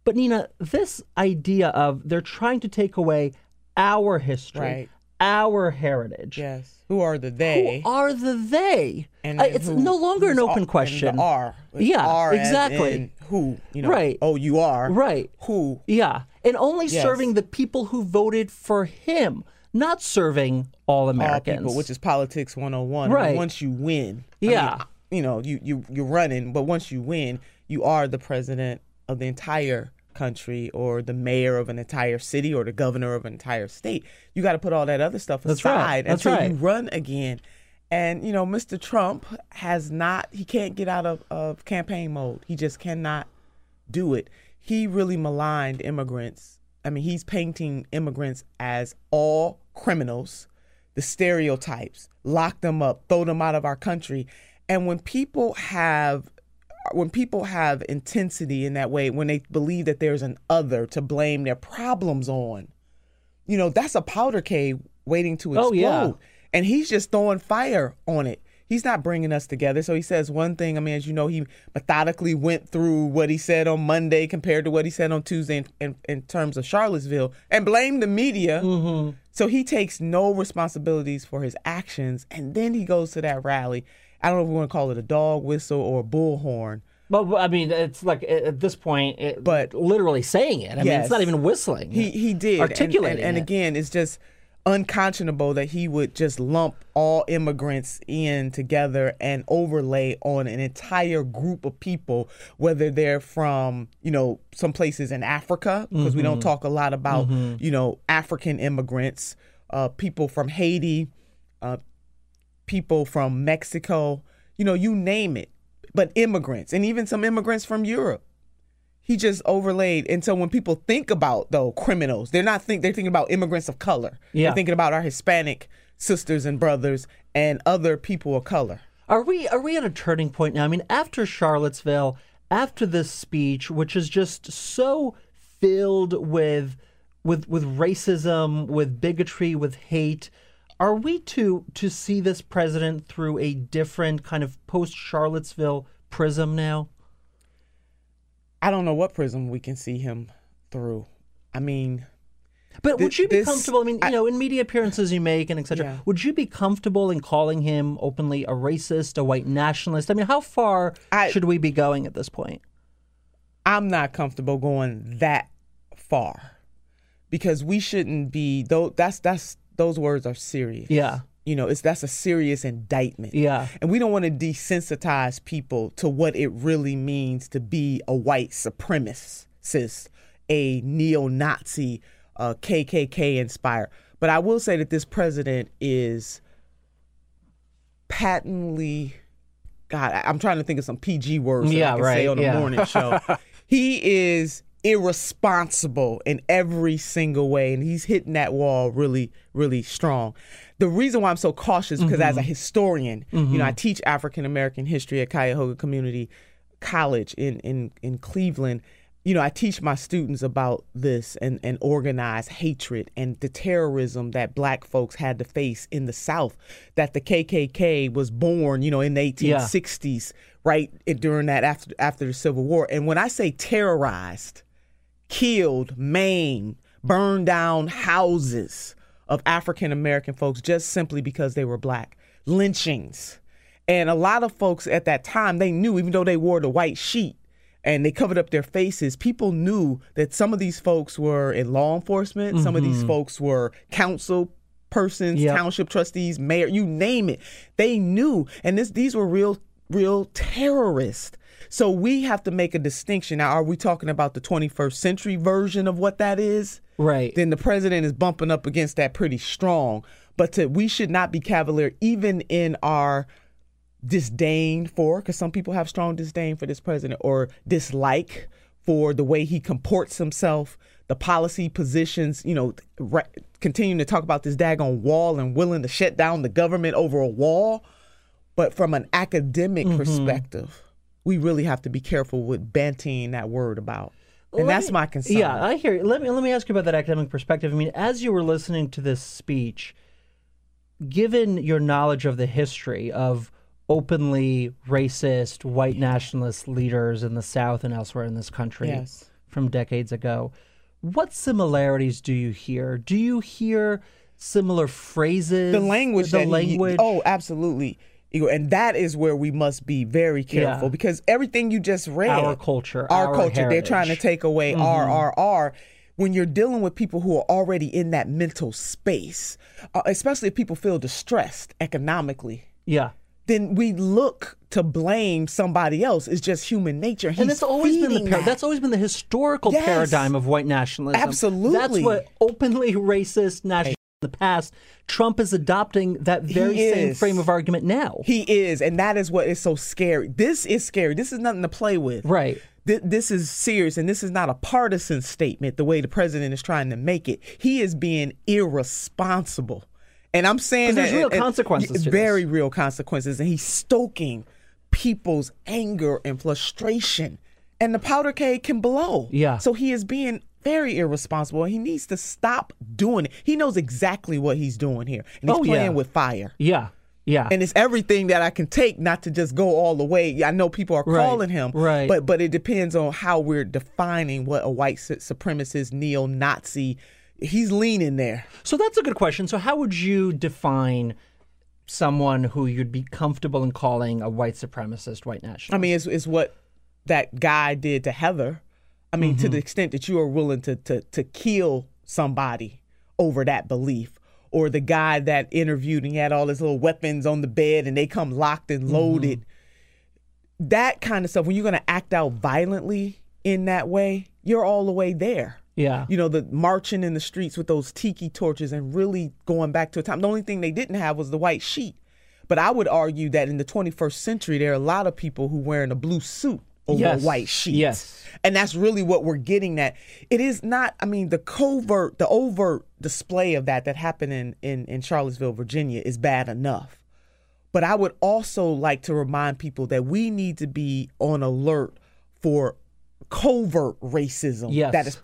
But Nina, this idea of they're trying to take away our history, our heritage. Yes. Who are the they? Who are the they? And it's no longer an open question. The are. Yeah, are exactly. And who? Right. Oh, you are. Right. Who? Yeah. And only serving the people who voted for him, not serving all Americans. All people, which is politics 101. Right. I mean, once you win. Yeah. I mean, you're running, but once you win, you are the president of the entire country, or the mayor of an entire city, or the governor of an entire state. You got to put all that other stuff aside until you run again. And Mr. Trump he can't get out of campaign mode. He just cannot do it. He really maligned immigrants. I mean, he's painting immigrants as all criminals, the stereotypes, lock them up, throw them out of our country. And when people have intensity in that way, when they believe that there's an other to blame their problems on, that's a powder keg waiting to explode. Oh, yeah. And he's just throwing fire on it. He's not bringing us together. So he says one thing. I mean, as you know, he methodically went through what he said on Monday compared to what he said on Tuesday in terms of Charlottesville, and blamed the media. So he takes no responsibilities for his actions. And then he goes to that rally. I don't know if we want to call it a dog whistle or a bullhorn. Well, I mean, it's like at this point, but literally saying it. I mean, it's not even whistling. He did. Articulating it. And again, it's just unconscionable that he would just lump all immigrants in together and overlay on an entire group of people, whether they're from, some places in Africa, because we don't talk a lot about, African immigrants, people from Haiti, people from Mexico, you name it, but immigrants, and even some immigrants from Europe. He just overlaid. And so when people think about, though, criminals, they're thinking about immigrants of color. Yeah. They're thinking about our Hispanic sisters and brothers and other people of color. Are we at a turning point now? I mean, after Charlottesville, after this speech, which is just so filled with racism, with bigotry, with hate, Are we to see this president through a different kind of post-Charlottesville prism now? I don't know what prism we can see him through. I mean... But would you be comfortable, I mean, you know, in media appearances you make and et cetera, would you be comfortable in calling him openly a racist, a white nationalist? I mean, how far should we be going at this point? I'm not comfortable going that far because we shouldn't be, though, those words are serious. Yeah. You know, that's a serious indictment. Yeah. And we don't want to desensitize people to what it really means to be a white supremacist, a neo-Nazi, KKK inspired. But I will say that this president is patently, God, I'm trying to think of some PG words that I can say on the morning show. He is irresponsible in every single way, and he's hitting that wall really, really strong. The reason why I'm so cautious, because as a historian, you know, I teach African American history at Cuyahoga Community College in Cleveland. You know, I teach my students about this and organized hatred and the terrorism that black folks had to face in the South, that the KKK was born, you know, in the 1860s, right, during that after the Civil War. And when I say terrorized, killed, maimed, burned down houses of African-American folks just simply because they were black, lynchings. And a lot of folks at that time, they knew, even though they wore the white sheet, and they covered up their faces, people knew that some of these folks were in law enforcement. Some of these folks were council persons, township trustees, mayor, you name it. They knew. And these were real terrorists. So we have to make a distinction. Now, are we talking about the 21st century version of what that is? Right. Then the president is bumping up against that pretty strong. But we should not be cavalier, even in our disdain for, because some people have strong disdain for this president or dislike for the way he comports himself, the policy positions, you know, continuing to talk about this daggone wall and willing to shut down the government over a wall. But from an academic perspective, we really have to be careful with banting that word about. And that's my concern. Yeah, I hear you. Let me ask you about that academic perspective. I mean, as you were listening to this speech, given your knowledge of the history of openly racist, white nationalist leaders in the South and elsewhere in this country from decades ago, what similarities do you hear? Do you hear similar phrases? The language. Oh, absolutely. And that is where we must be very careful because everything you just read. Our culture. Heritage. They're trying to take away our. When you're dealing with people who are already in that mental space, especially if people feel distressed economically. Yeah. Then we look to blame somebody else. It's just human nature. And that's always been the historical paradigm of white nationalism. Absolutely. That's what openly racist nationalism in the past. Trump is adopting that very same frame of argument now. He is. And that is what is so scary. This is scary. This is nothing to play with. Right. This is serious. And this is not a partisan statement the way the president is trying to make it. He is being irresponsible. And I'm saying that there's real consequences. Very real consequences. And he's stoking people's anger and frustration. And the powder keg can blow. Yeah. So he is being very irresponsible. He needs to stop doing it. He knows exactly what he's doing here. And he's playing with fire. Yeah. Yeah. And it's everything that I can take not to just go all the way. I know people are calling him. Right. But it depends on how we're defining what a white supremacist, neo-Nazi. He's leaning there. So that's a good question. So how would you define someone who you'd be comfortable in calling a white supremacist, white nationalist? I mean, it's what that guy did to Heather. I mean, to the extent that you are willing to kill somebody over that belief. Or the guy that interviewed and he had all his little weapons on the bed and they come locked and loaded. That kind of stuff, when you're going to act out violently in that way, you're all the way there. Yeah. You know, the marching in the streets with those tiki torches and really going back to a time. The only thing they didn't have was the white sheet. But I would argue that in the 21st century, there are a lot of people who are wearing a blue suit over a white sheet. Yes. And that's really what we're getting at. It is not, I mean, the overt display of that happened in Charlottesville, Virginia is bad enough. But I would also like to remind people that we need to be on alert for covert racism that is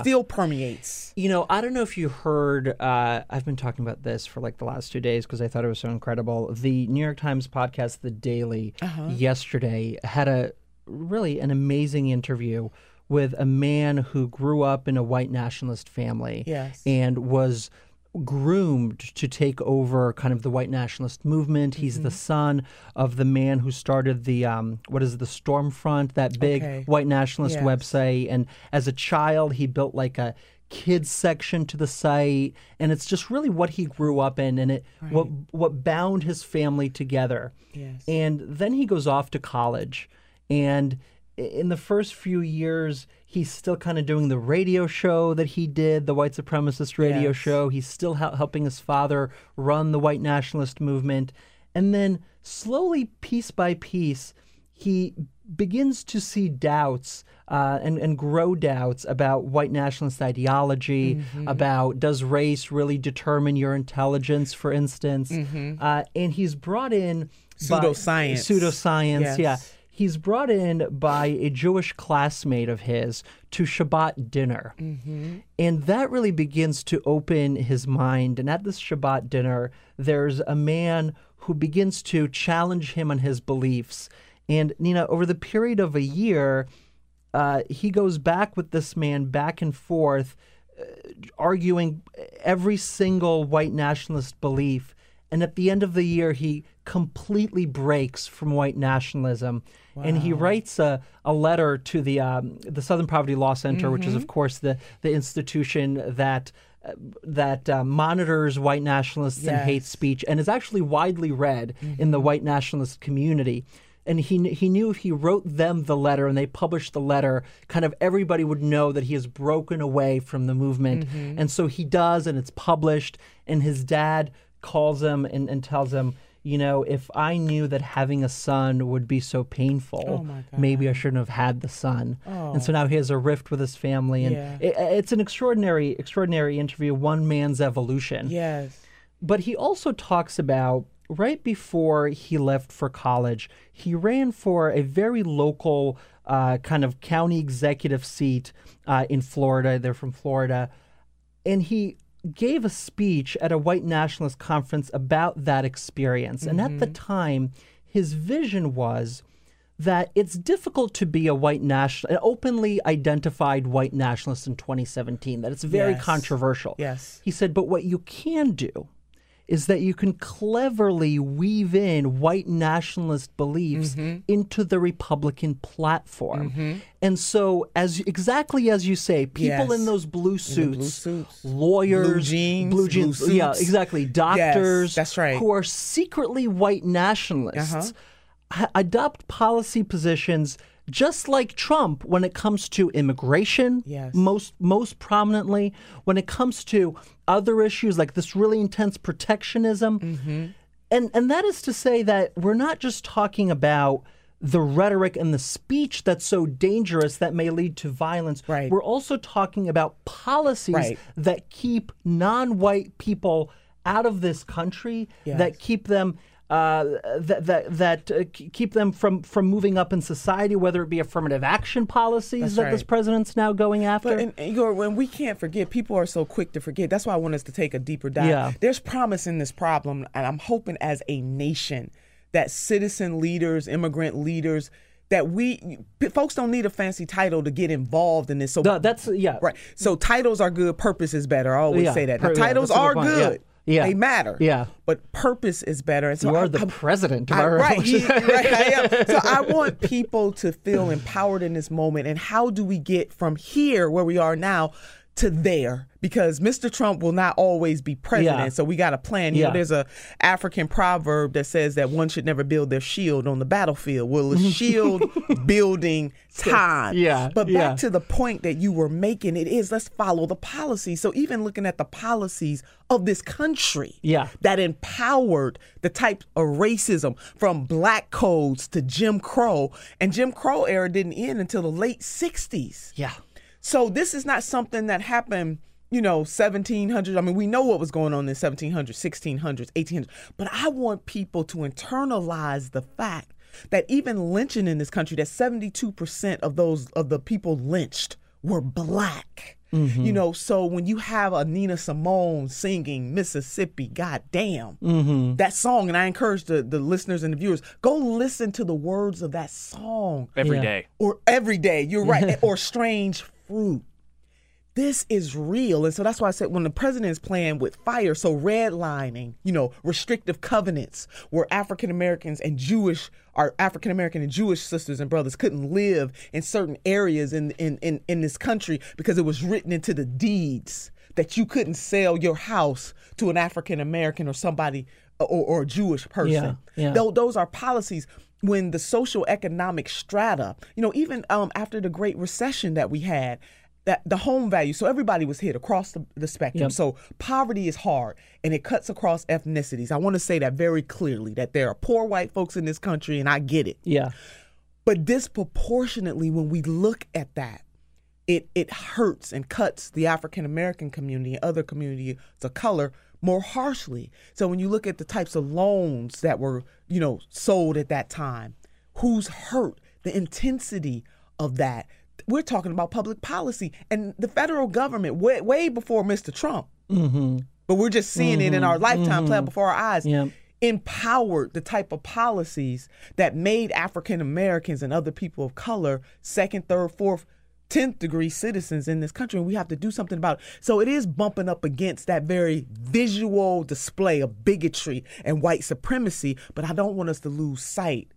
still permeates. You know, I don't know if you heard, I've been talking about this for like the last 2 days because I thought it was so incredible. The New York Times podcast, The Daily, yesterday had a really an amazing interview with a man who grew up in a white nationalist family and was groomed to take over kind of the white nationalist movement. He's the son of the man who started the what is it, the Stormfront, that big white nationalist website. And as a child, he built like a kids section to the site, and it's just really what he grew up in, and it what bound his family together. And then he goes off to college, and in the first few years, he's still kind of doing the radio show that he did, the white supremacist radio show. He's still helping his father run the white nationalist movement. And then slowly, piece by piece, he begins to see doubts and grow doubts about white nationalist ideology, about does race really determine your intelligence, for instance. And he's brought in pseudoscience. He's brought in by a Jewish classmate of his to Shabbat dinner. And that really begins to open his mind. And at this Shabbat dinner, there's a man who begins to challenge him on his beliefs. And, Nina, over the period of a year, he goes back with this man back and forth, arguing every single white nationalist belief. And at the end of the year, he completely breaks from white nationalism. And he writes a letter to the Southern Poverty Law Center, which is, of course, the institution that monitors white nationalists and hate speech, and is actually widely read in the white nationalist community. And he knew if he wrote them the letter and they published the letter, kind of everybody would know that he has broken away from the movement. And so he does, and it's published, and his dad calls him and tells him, you know, if I knew that having a son would be so painful, maybe I shouldn't have had the son. And so now he has a rift with his family. And it's an extraordinary, extraordinary interview, one man's evolution. But he also talks about right before he left for college, he ran for a very local kind of county executive seat in Florida. They're from Florida. And he gave a speech at a white nationalist conference about that experience. And at the time, his vision was that it's difficult to be a white national, an openly identified white nationalist in 2017, that it's very controversial. He said, but what you can do is that you can cleverly weave in white nationalist beliefs into the Republican platform. And so, as exactly as you say, people in those blue suits, lawyers, blue jeans blue suits. Doctors, who are secretly white nationalists, adopt policy positions just like Trump when it comes to immigration, most prominently, when it comes to other issues like this really intense protectionism. And that is to say that we're not just talking about the rhetoric and the speech that's so dangerous that may lead to violence. We're also talking about policies that keep non-white people out of this country, that keep them keep them from moving up in society, whether it be affirmative action policies that this president's now going after. But, and Igor, when we can't forget, people are so quick to forget. That's why I want us to take a deeper dive. There's promise in this problem, and I'm hoping as a nation that citizen leaders, immigrant leaders, that folks don't need a fancy title to get involved in this. So So titles are good, purpose is better. I always say that. Now, titles are good. They matter. But purpose is better. And so you are the president of Our Revolution. I am. So I want people to feel empowered in this moment. And how do we get from here, where we are now, to there? Because Mr. Trump will not always be president. So we got a plan. You know, there's a African proverb that says that one should never build their shield on the battlefield. Well, a shield building time. But back to the point that you were making, it is let's follow the policy. So even looking at the policies of this country that empowered the type of racism from black codes to Jim Crow. And Jim Crow era didn't end until the late 60s. So this is not something that happened, you know, 1700s. I mean, we know what was going on in 1700s, 1600s, 1800s. But I want people to internalize the fact that even lynching in this country, that 72% of those of the people lynched were black. Mm-hmm. You know, so when you have a Nina Simone singing Mississippi, goddamn, mm-hmm. that song, and I encourage the listeners and the viewers, go listen to the words of that song. Every day. Or every day, you're right, or Strange Fruit. This is real. And so that's why I said when the president is playing with fire, so redlining, you know, restrictive covenants where African-Americans and Jewish, our African-American and Jewish sisters and brothers couldn't live in certain areas in this country because it was written into the deeds that you couldn't sell your house to an African-American or somebody or a Jewish person. Yeah. Those are policies. When the socioeconomic strata, you know, even after the Great Recession that we had, that the home value, so everybody was hit across the spectrum. Yep. So poverty is hard, and it cuts across ethnicities. I want to say that very clearly, that there are poor white folks in this country, and I get it. Yeah. But disproportionately, when we look at that, it hurts and cuts the African-American community and other communities of color more harshly. So when you look at the types of loans that were, you know, sold at that time, who's hurt, the intensity of that. We're talking about public policy and the federal government way before Mr. Trump, mm-hmm. but we're just seeing mm-hmm. it in our lifetime mm-hmm. play out before our eyes, yep. empowered the type of policies that made African Americans and other people of color second, third, fourth, 10th degree citizens in this country, and we have to do something about it. So it is bumping up against that very visual display of bigotry and white supremacy, but I don't want us to lose sight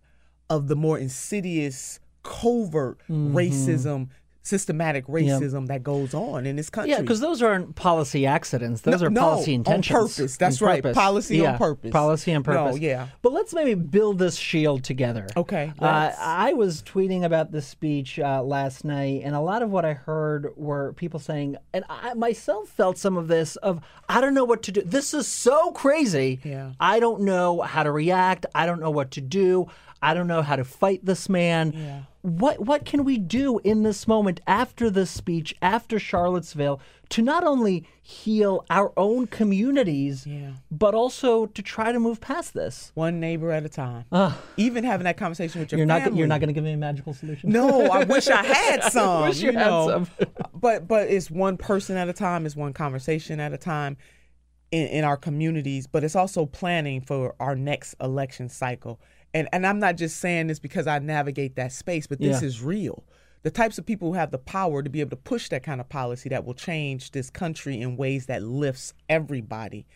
of the more insidious covert mm-hmm. racism, systematic racism yep. that goes on in this country. Yeah, because those aren't policy accidents. Those are policy intentions. On purpose. That's right. Purpose. Policy yeah. on purpose. Policy and purpose. No, yeah. But let's maybe build this shield together. Okay. I was tweeting about this speech last night, and a lot of what I heard were people saying, and I myself felt some of this, of I don't know what to do. This is so crazy. Yeah. I don't know how to react. I don't know what to do. I don't know how to fight this man. Yeah. What can we do in this moment after this speech, after Charlottesville, to not only heal our own communities, yeah. but also to try to move past this? One neighbor at a time. Even having that conversation with your family. You're not going to give me a magical solution? No, I wish I had some. I wish you had some. But it's one person at a time. It's one conversation at a time in our communities. But it's also planning for our next election cycle. And I'm not just saying this because I navigate that space, but this yeah. is real. The types of people who have the power to be able to push that kind of policy that will change this country in ways that lifts everybody.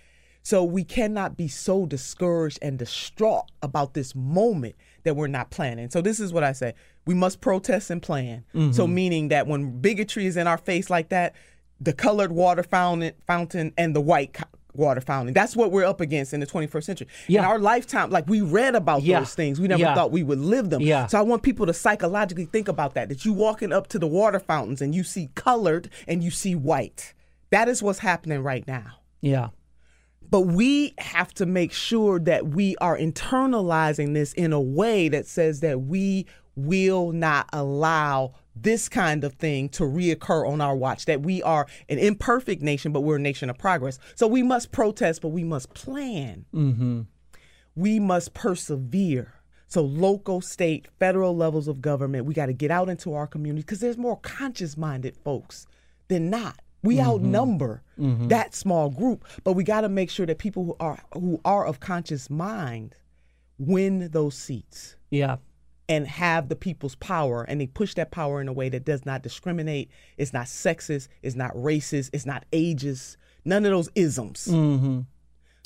So we cannot be so discouraged and distraught about this moment that we're not planning. So this is what I say. We must protest and plan. Mm-hmm. So meaning that when bigotry is in our face like that, the colored water fountain and the white water fountain. That's what we're up against in the 21st century. Yeah. In our lifetime, like we read about yeah. those things. We never yeah. thought we would live them. Yeah. So I want people to psychologically think about that you walking up to the water fountains and you see colored and you see white. That is what's happening right now. Yeah. But we have to make sure that we are internalizing this in a way that says that we will not allow this kind of thing to reoccur on our watch, that we are an imperfect nation, but we're a nation of progress. So we must protest, but we must plan. Mm-hmm. We must persevere. So local, state, federal levels of government, we got to get out into our community because there's more conscious-minded folks than not. We mm-hmm. outnumber mm-hmm. that small group, but we got to make sure that people who are of conscious mind win those seats. Yeah. And have the people's power, and they push that power in a way that does not discriminate. It's not sexist, it's not racist, it's not ageist, none of those isms mm-hmm.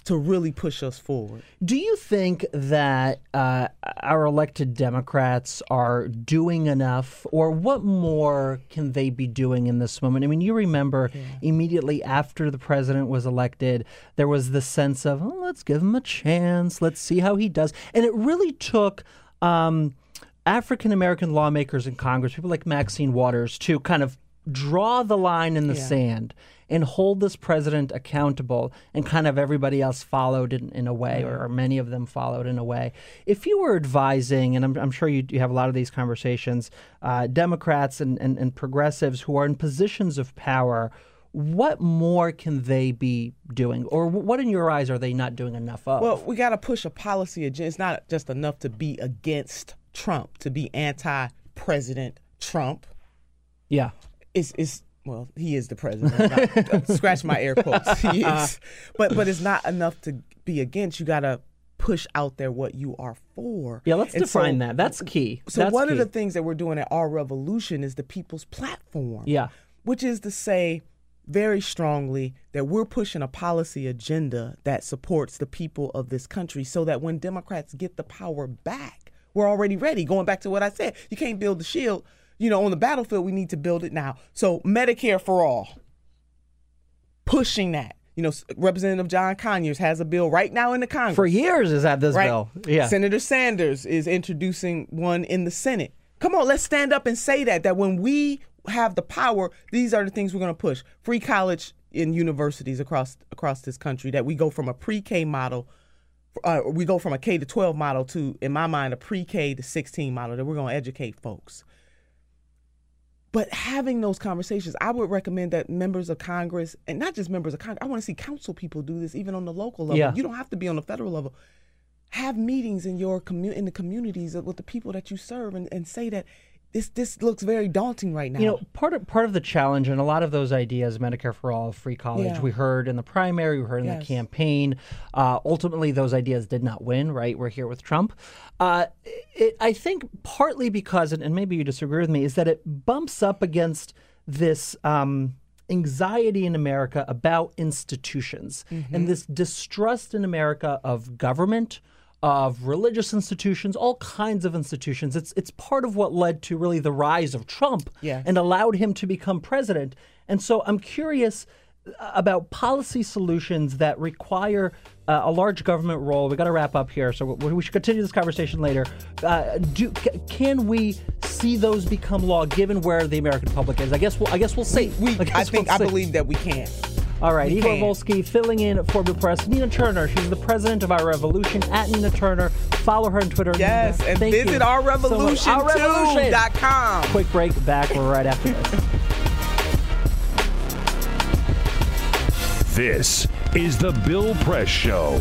to really push us forward. Do you think that our elected Democrats are doing enough, or what more can they be doing in this moment? I mean, you remember yeah. immediately after the president was elected, there was the sense of, oh, let's give him a chance, let's see how he does. And it really took African-American lawmakers in Congress, people like Maxine Waters, to kind of draw the line in the yeah. sand and hold this president accountable, and kind of everybody else followed in a way, or many of them followed in a way. If you were advising, and I'm sure you have a lot of these conversations, Democrats and progressives who are in positions of power, What more can they be doing? Or what, in your eyes, are they not doing enough of? Well, we got to push a policy agenda. It's not just enough to be against Trump, to be anti-President Trump. Yeah. It's well, he is the president. Not, scratch my air quotes. He is. But it's not enough to be against. You got to push out there what you are for. Yeah, let's define that. That's key. So one of the things that we're doing at Our Revolution is the people's platform. Yeah. Which is to say very strongly that we're pushing a policy agenda that supports the people of this country so that when Democrats get the power back, we're already ready. Going back to what I said, you can't build the shield. You know, on the battlefield, we need to build it now. So Medicare for all, pushing that. You know, Representative John Conyers has a bill right now in the Congress. For years is at this bill. Yeah. Senator Sanders is introducing one in the Senate. Come on, let's stand up and say that when we have the power, these are the things we're going to push. Free college in universities across this country, that we go from a pre-K model, we go from a K to 12 model to, in my mind, a pre-K to 16 model, that we're going to educate folks. But having those conversations, I would recommend that members of Congress, and not just members of Congress, I want to see council people do this even on the local level. Yeah. You don't have to be on the federal level. Have meetings in your in the communities with the people that you serve and say that this looks very daunting right now. You know, part of the challenge, and a lot of those ideas, Medicare for all, free college, we heard in the primary, we heard in the campaign. Ultimately, those ideas did not win, right? We're here with Trump. I think partly because, and maybe you disagree with me, is that it bumps up against this anxiety in America about institutions and this distrust in America of government, of religious institutions, all kinds of institutions. It's part of what led to really the rise of Trump and allowed him to become president. And so I'm curious about policy solutions that require a large government role. We got to wrap up here, so we should continue this conversation later. Can we see those become law, given where the American public is? I guess we'll see. I believe that we can. All right, Igor Volsky filling in for Bill Press. Nina Turner, she's the president of Our Revolution, at Nina Turner. Follow her on Twitter. Yes, Nina. And thank visit Our Revolution so OurRevolution.com. Quick break, back right after this. This is the Bill Press Show.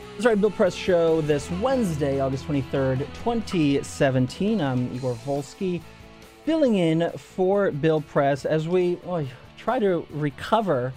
That's right, Bill Press Show this Wednesday, August 23rd, 2017. I'm Igor Volsky, filling in for Bill Press as we try to recover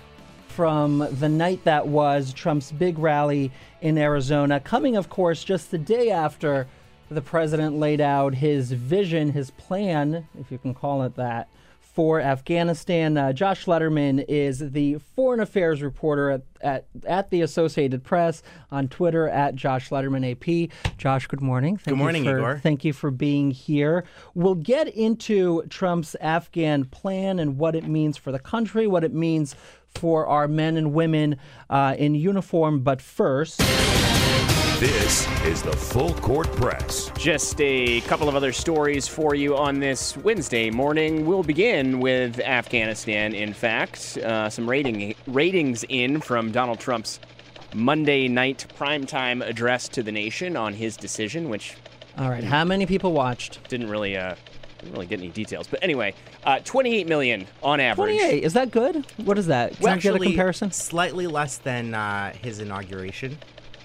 from the night that was Trump's big rally in Arizona, coming, of course, just the day after the president laid out his vision, his plan, if you can call it that, for Afghanistan. Josh Letterman is the foreign affairs reporter at the Associated Press, on Twitter at Josh Letterman AP. Josh, good morning. Good morning, Igor. Thank you for being here. We'll get into Trump's Afghan plan and what it means for the country, what it means for our men and women in uniform. But first, this is the Full Court Press. Just a couple of other stories for you on this Wednesday morning. We'll begin with Afghanistan, in fact. Some ratings in from Donald Trump's Monday night primetime address to the nation on his decision, which... All right, how many people watched? Didn't really get any details. But anyway, 28 million on average. 28, is that good? What is that? Well, actually, get a comparison? Slightly less than his inauguration.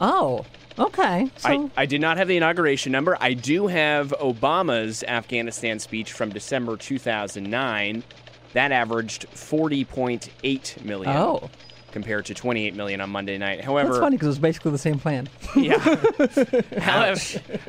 Oh, okay. So I did not have the inauguration number. I do have Obama's Afghanistan speech from December 2009. That averaged 40.8 million. Oh, compared to 28 million on Monday night. However, that's funny because it was basically the same plan. Yeah.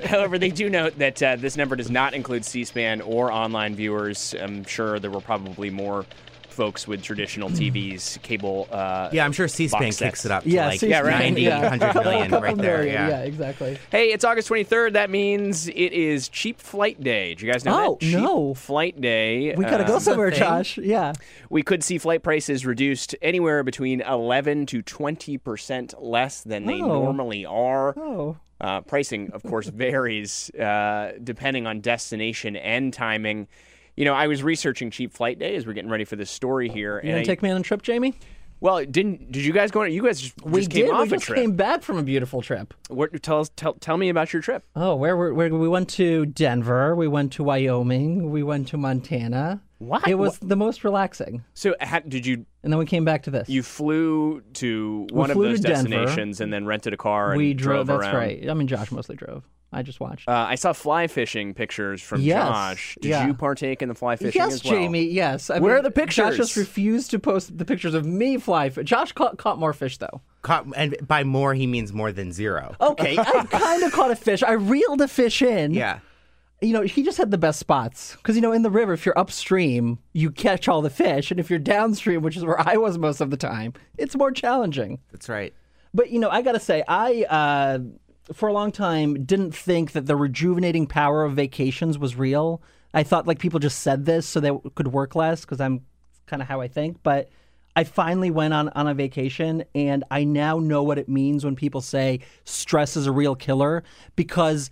However, they do note that this number does not include C-SPAN or online viewers. I'm sure there were probably more folks with traditional TVs, cable. Yeah, I'm sure C-SPAN kicks it up to like 90, 100 million right there. Yeah, exactly. Hey, it's August 23rd. That means it is Cheap Flight Day. Did you guys know that? Cheap Flight Day. We got to go somewhere, Josh. Yeah. We could see flight prices reduced anywhere between 11 to 20% less than they normally are. Pricing, of course, varies depending on destination and timing. You know, I was researching Cheap Flight Day as we're getting ready for this story here. You gonna take me on a trip, Jamie? Well, did you guys go on? You guys just came off a trip. We just came back from a beautiful trip. What, tell me about your trip. Oh, where we went to Denver. We went to Wyoming. We went to Montana. What? It was the most relaxing. So did you... And then we came back to this. You flew to one of those destinations and then rented a car and drove around. That's right. I mean, Josh mostly drove. I just watched. I saw fly fishing pictures from Josh. Did you partake in the fly fishing as well? Yes, Jamie, yes. Where are the pictures? Josh just refused to post the pictures of me Josh caught more fish, though. And by more, he means more than zero. Okay, I kind of caught a fish. I reeled a fish in. Yeah. You know, he just had the best spots. Because, you know, in the river, if you're upstream, you catch all the fish. And if you're downstream, which is where I was most of the time, it's more challenging. That's right. But, you know, I got to say, I, for a long time, didn't think that the rejuvenating power of vacations was real. I thought, like, people just said this so they could work less, because I'm kind of how I think. But I finally went on a vacation, and I now know what it means when people say stress is a real killer, because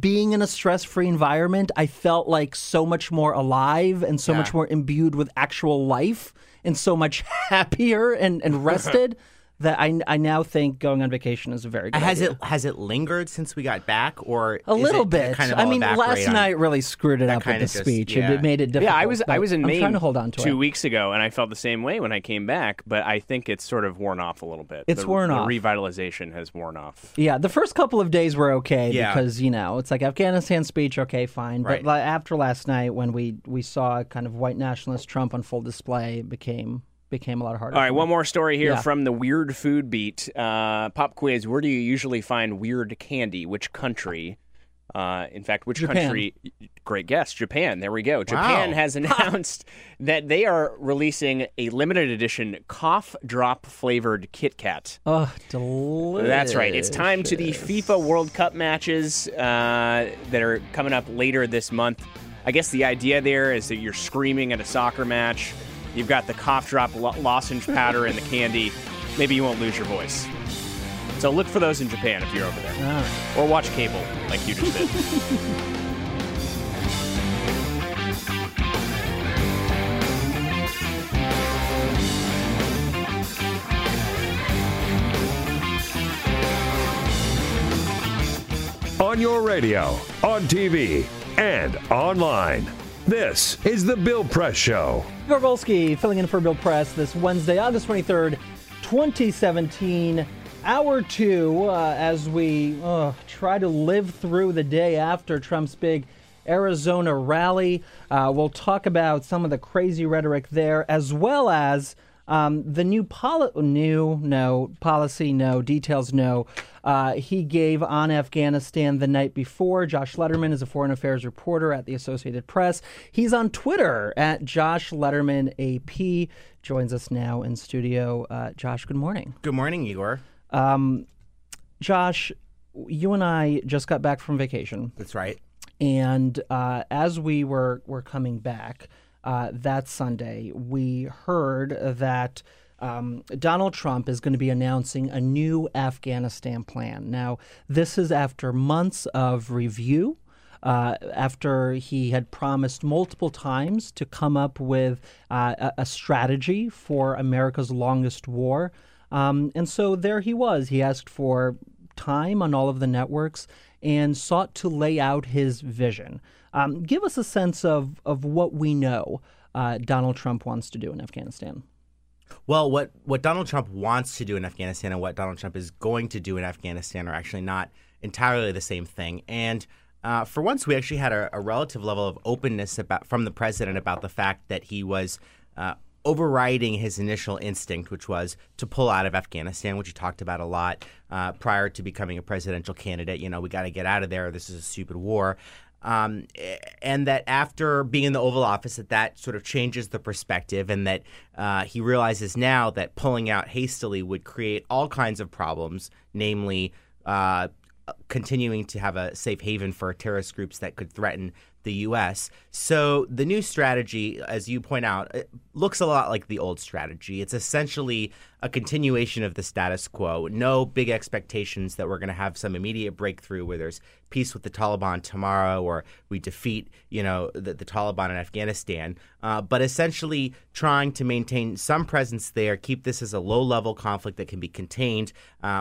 being in a stress-free environment, I felt like so much more alive and so much more imbued with actual life and so much happier and rested that I now think going on vacation is a very good idea. Has it lingered since we got back? Or a little bit. Kind of last night really screwed it up with the speech. Yeah. It made it difficult. Yeah, I was in Maine trying to hold on to 2 weeks ago, and I felt the same way when I came back, but I think it's sort of worn off a little bit. It's worn off. The revitalization has worn off. Yeah, the first couple of days were okay because, you know, it's like Afghanistan speech, okay, fine. Right. But after last night when we saw kind of white nationalist Trump on full display, it became a lot harder. All right, one more story here from the Weird Food Beat. Pop quiz, where do you usually find weird candy? Which country? In fact, which Japan. Country? Great guess. Japan. There we go. Japan has announced that they are releasing a limited edition cough drop flavored Kit Kat. Oh, delicious. That's right. It's time to the FIFA World Cup matches that are coming up later this month. I guess the idea there is that you're screaming at a soccer match. You've got the cough drop lozenge powder in the candy. Maybe you won't lose your voice. So look for those in Japan if you're over there. Or watch cable like you just did. On your radio, on TV, and online. This is the Bill Press Show. Igor Volsky filling in for Bill Press this Wednesday, August 23rd, 2017. Hour two, as we try to live through the day after Trump's big Arizona rally. We'll talk about some of the crazy rhetoric there, as well as the new policy, no, details, no. He gave on Afghanistan the night before. Josh Letterman is a foreign affairs reporter at the Associated Press. He's on Twitter at Josh Letterman AP. Joins us now in studio. Josh, good morning. Good morning, Igor. Josh, you and I just got back from vacation. That's right. And as we were coming back that Sunday, we heard that Donald Trump is going to be announcing a new Afghanistan plan. Now, this is after months of review, after he had promised multiple times to come up with a strategy for America's longest war. And so there he was. He asked for time on all of the networks and sought to lay out his vision. Give us a sense of what we know Donald Trump wants to do in Afghanistan. Well, what Donald Trump wants to do in Afghanistan and what Donald Trump is going to do in Afghanistan are actually not entirely the same thing. And for once, we actually had a relative level of openness from the president about the fact that he was overriding his initial instinct, which was to pull out of Afghanistan, which he talked about a lot prior to becoming a presidential candidate. You know, we got to get out of there. This is a stupid war. And that after being in the Oval Office, that sort of changes the perspective, and that he realizes now that pulling out hastily would create all kinds of problems, namely continuing to have a safe haven for terrorist groups that could threaten the U.S. So the new strategy, as you point out, it looks a lot like the old strategy. It's essentially a continuation of the status quo. No big expectations that we're going to have some immediate breakthrough where there's peace with the Taliban tomorrow or we defeat, you know, the Taliban in Afghanistan. But essentially trying to maintain some presence there, keep this as a low-level conflict that can be contained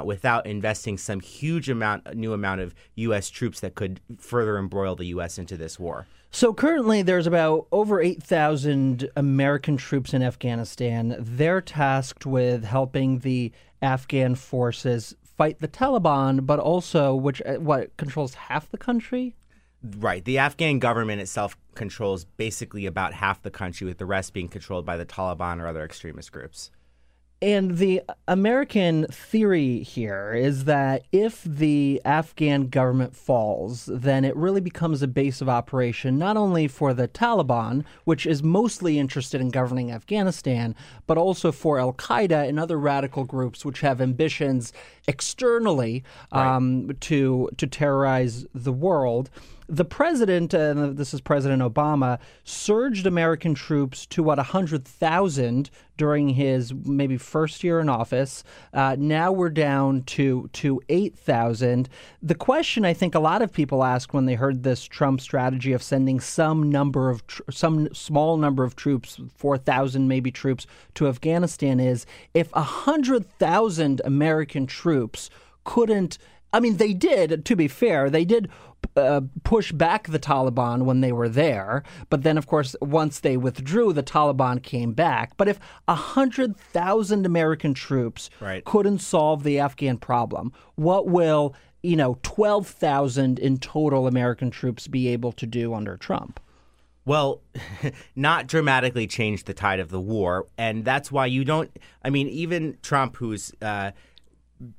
without investing some huge new amount of U.S. troops that could further embroil the U.S. into this war. So currently there's about over 8,000 American troops in Afghanistan. They're tasked with helping the Afghan forces fight the Taliban, but also which controls half the country? Right. The Afghan government itself controls basically about half the country, with the rest being controlled by the Taliban or other extremist groups. And the American theory here is that if the Afghan government falls, then it really becomes a base of operation not only for the Taliban, which is mostly interested in governing Afghanistan, but also for al-Qaeda and other radical groups which have ambitions externally to terrorize the world. The president, and this is President Obama, surged American troops to, 100,000 during his maybe first year in office. Now we're down to 8,000. The question I think a lot of people asked when they heard this Trump strategy of sending some small number of troops, 4,000 maybe troops, to Afghanistan is, if 100,000 American troops couldn't, I mean, they did, to be fair, they did push back the Taliban when they were there. But then, of course, once they withdrew, the Taliban came back. But if 100,000 American troops couldn't solve the Afghan problem, what will, 12,000 in total American troops be able to do under Trump? Well, not dramatically change the tide of the war. And that's why even Trump, who's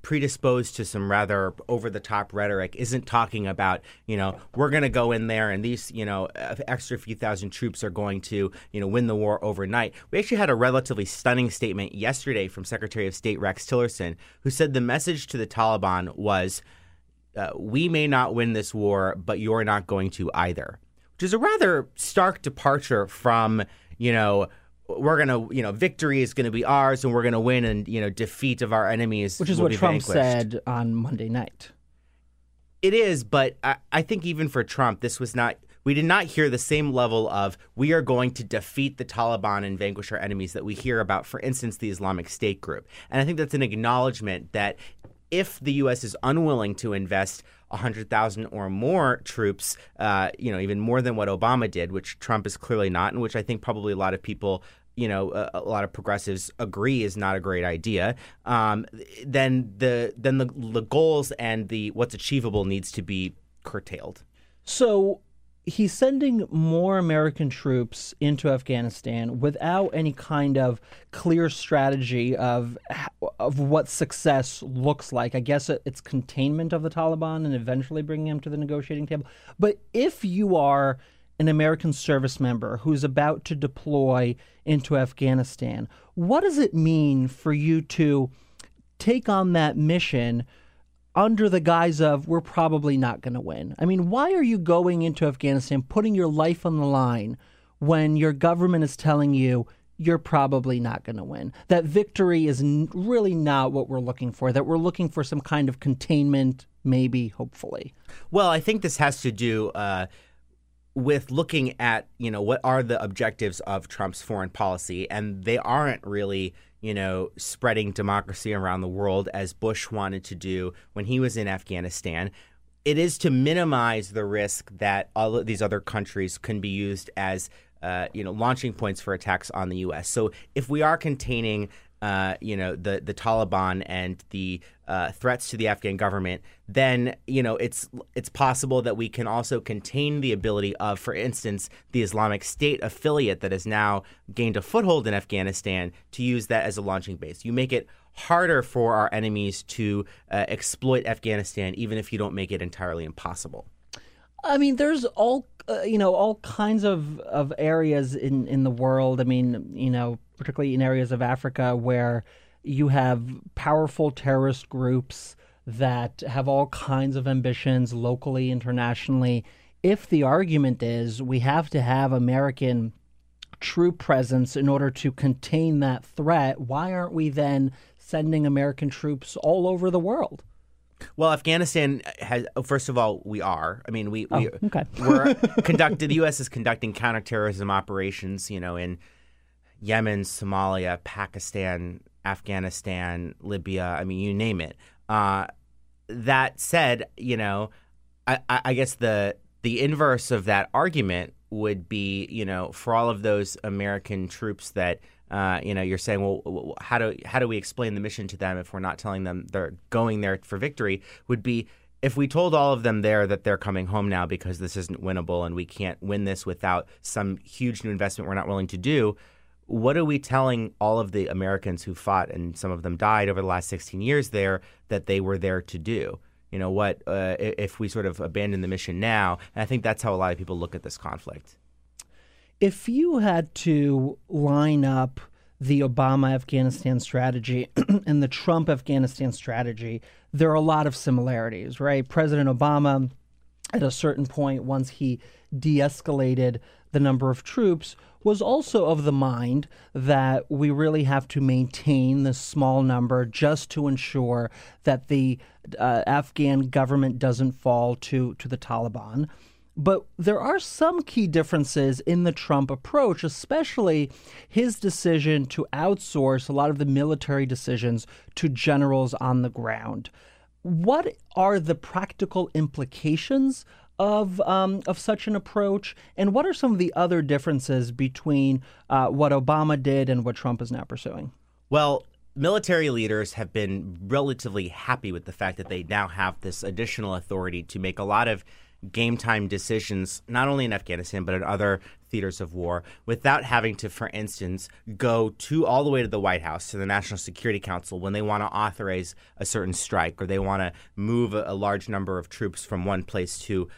predisposed to some rather over-the-top rhetoric, isn't talking about, we're going to go in there and these, extra few thousand troops are going to, win the war overnight. We actually had a relatively stunning statement yesterday from Secretary of State Rex Tillerson, who said the message to the Taliban was, we may not win this war, but you're not going to either, which is a rather stark departure from, we're going to, victory is going to be ours and we're going to win, and, defeat of our enemies will be vanquished. Which is what Trump said on Monday night. It is, but I think even for Trump, we did not hear the same level of we are going to defeat the Taliban and vanquish our enemies that we hear about, for instance, the Islamic State group. And I think that's an acknowledgement that if the U.S. is unwilling to invest 100,000 or more troops, even more than what Obama did, which Trump is clearly not, and which I think probably a lot of people a lot of progressives agree is not a great idea, then the goals and the what's achievable needs to be curtailed. So he's sending more American troops into Afghanistan without any kind of clear strategy of what success looks like. I guess it's containment of the Taliban and eventually bringing them to the negotiating table. But if you are an American service member who's about to deploy into Afghanistan, what does it mean for you to take on that mission under the guise of we're probably not going to win? I mean, why are you going into Afghanistan, putting your life on the line when your government is telling you you're probably not going to win? That victory is really not what we're looking for, that we're looking for some kind of containment, maybe, hopefully. Well, I think this has to do with looking at, what are the objectives of Trump's foreign policy, and they aren't really, spreading democracy around the world as Bush wanted to do when he was in Afghanistan. It is to minimize the risk that all of these other countries can be used as, launching points for attacks on the U.S. So if we are containing the Taliban and the threats to the Afghan government, then, it's possible that we can also contain the ability of, for instance, the Islamic State affiliate that has now gained a foothold in Afghanistan to use that as a launching base. You make it harder for our enemies to exploit Afghanistan, even if you don't make it entirely impossible. I mean, there's all kinds of areas in the world. I mean, particularly in areas of Africa where you have powerful terrorist groups that have all kinds of ambitions locally, internationally. If the argument is we have to have American troop presence in order to contain that threat, why aren't we then sending American troops all over the world? Well, Afghanistan has. First of all, we are. I mean, we're conducted. The U.S. is conducting counterterrorism operations, in Yemen, Somalia, Pakistan, Afghanistan, Libya. I mean, you name it. That said, I guess the inverse of that argument would be, for all of those American troops that. You're saying, well, how do we explain the mission to them if we're not telling them they're going there for victory? Would be if we told all of them there that they're coming home now because this isn't winnable and we can't win this without some huge new investment we're not willing to do. What are we telling all of the Americans who fought and some of them died over the last 16 years there that they were there to do? What if we sort of abandon the mission now? And I think that's how a lot of people look at this conflict. If you had to line up the Obama Afghanistan strategy and the Trump Afghanistan strategy, there are a lot of similarities, right? President Obama, at a certain point, once he de-escalated the number of troops, was also of the mind that we really have to maintain this small number just to ensure that the Afghan government doesn't fall to the Taliban. But there are some key differences in the Trump approach, especially his decision to outsource a lot of the military decisions to generals on the ground. What are the practical implications of such an approach? And what are some of the other differences between what Obama did and what Trump is now pursuing? Well, military leaders have been relatively happy with the fact that they now have this additional authority to make a lot of game time decisions, not only in Afghanistan, but in other theaters of war, without having to, for instance, go all the way to the White House, to the National Security Council, when they want to authorize a certain strike or they want to move a large number of troops from one place to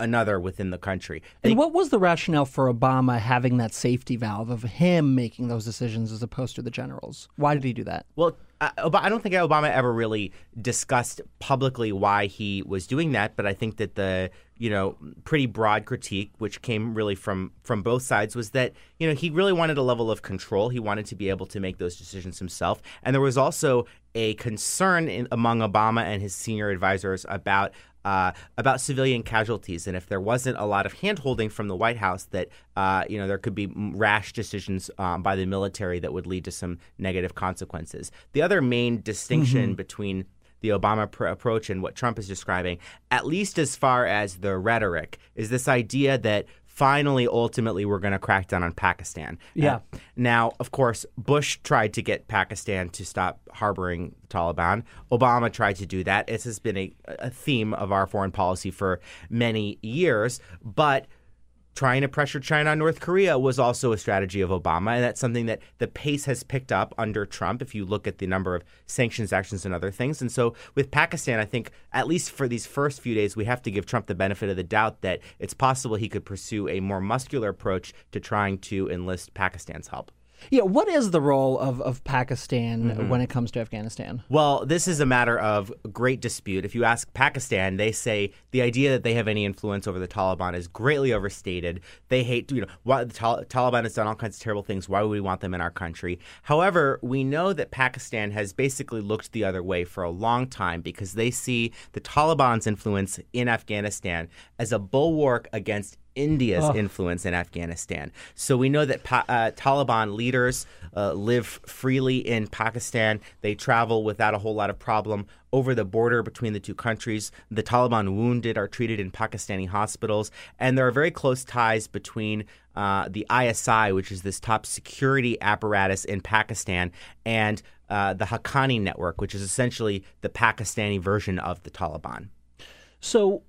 another within the country. And what was the rationale for Obama having that safety valve of him making those decisions as opposed to the generals? Why did he do that? Well, I don't think Obama ever really discussed publicly why he was doing that, but I think that the pretty broad critique, which came really from both sides, was that he really wanted a level of control. He wanted to be able to make those decisions himself, and there was also a concern among Obama and his senior advisors about civilian casualties, and if there wasn't a lot of hand-holding from the White House, that there could be rash decisions by the military that would lead to some negative consequences. The other main distinction between the Obama approach and what Trump is describing, at least as far as the rhetoric, is this idea that finally, ultimately, we're going to crack down on Pakistan. Yeah. Now, of course, Bush tried to get Pakistan to stop harboring the Taliban. Obama tried to do that. This has been a theme of our foreign policy for many years. But trying to pressure China on North Korea was also a strategy of Obama. And that's something that the pace has picked up under Trump, if you look at the number of sanctions actions and other things. And so with Pakistan, I think, at least for these first few days, we have to give Trump the benefit of the doubt that it's possible he could pursue a more muscular approach to trying to enlist Pakistan's help. Yeah. What is the role of Pakistan when it comes to Afghanistan? Well, this is a matter of great dispute. If you ask Pakistan, they say the idea that they have any influence over the Taliban is greatly overstated. They hate, why, the Taliban has done all kinds of terrible things. Why would we want them in our country? However, we know that Pakistan has basically looked the other way for a long time because they see the Taliban's influence in Afghanistan as a bulwark against India's influence in Afghanistan. So we know that Taliban leaders live freely in Pakistan. They travel without a whole lot of problem over the border between the two countries. The Taliban wounded are treated in Pakistani hospitals. And there are very close ties between the ISI, which is this top security apparatus in Pakistan, and the Haqqani network, which is essentially the Pakistani version of the Taliban. So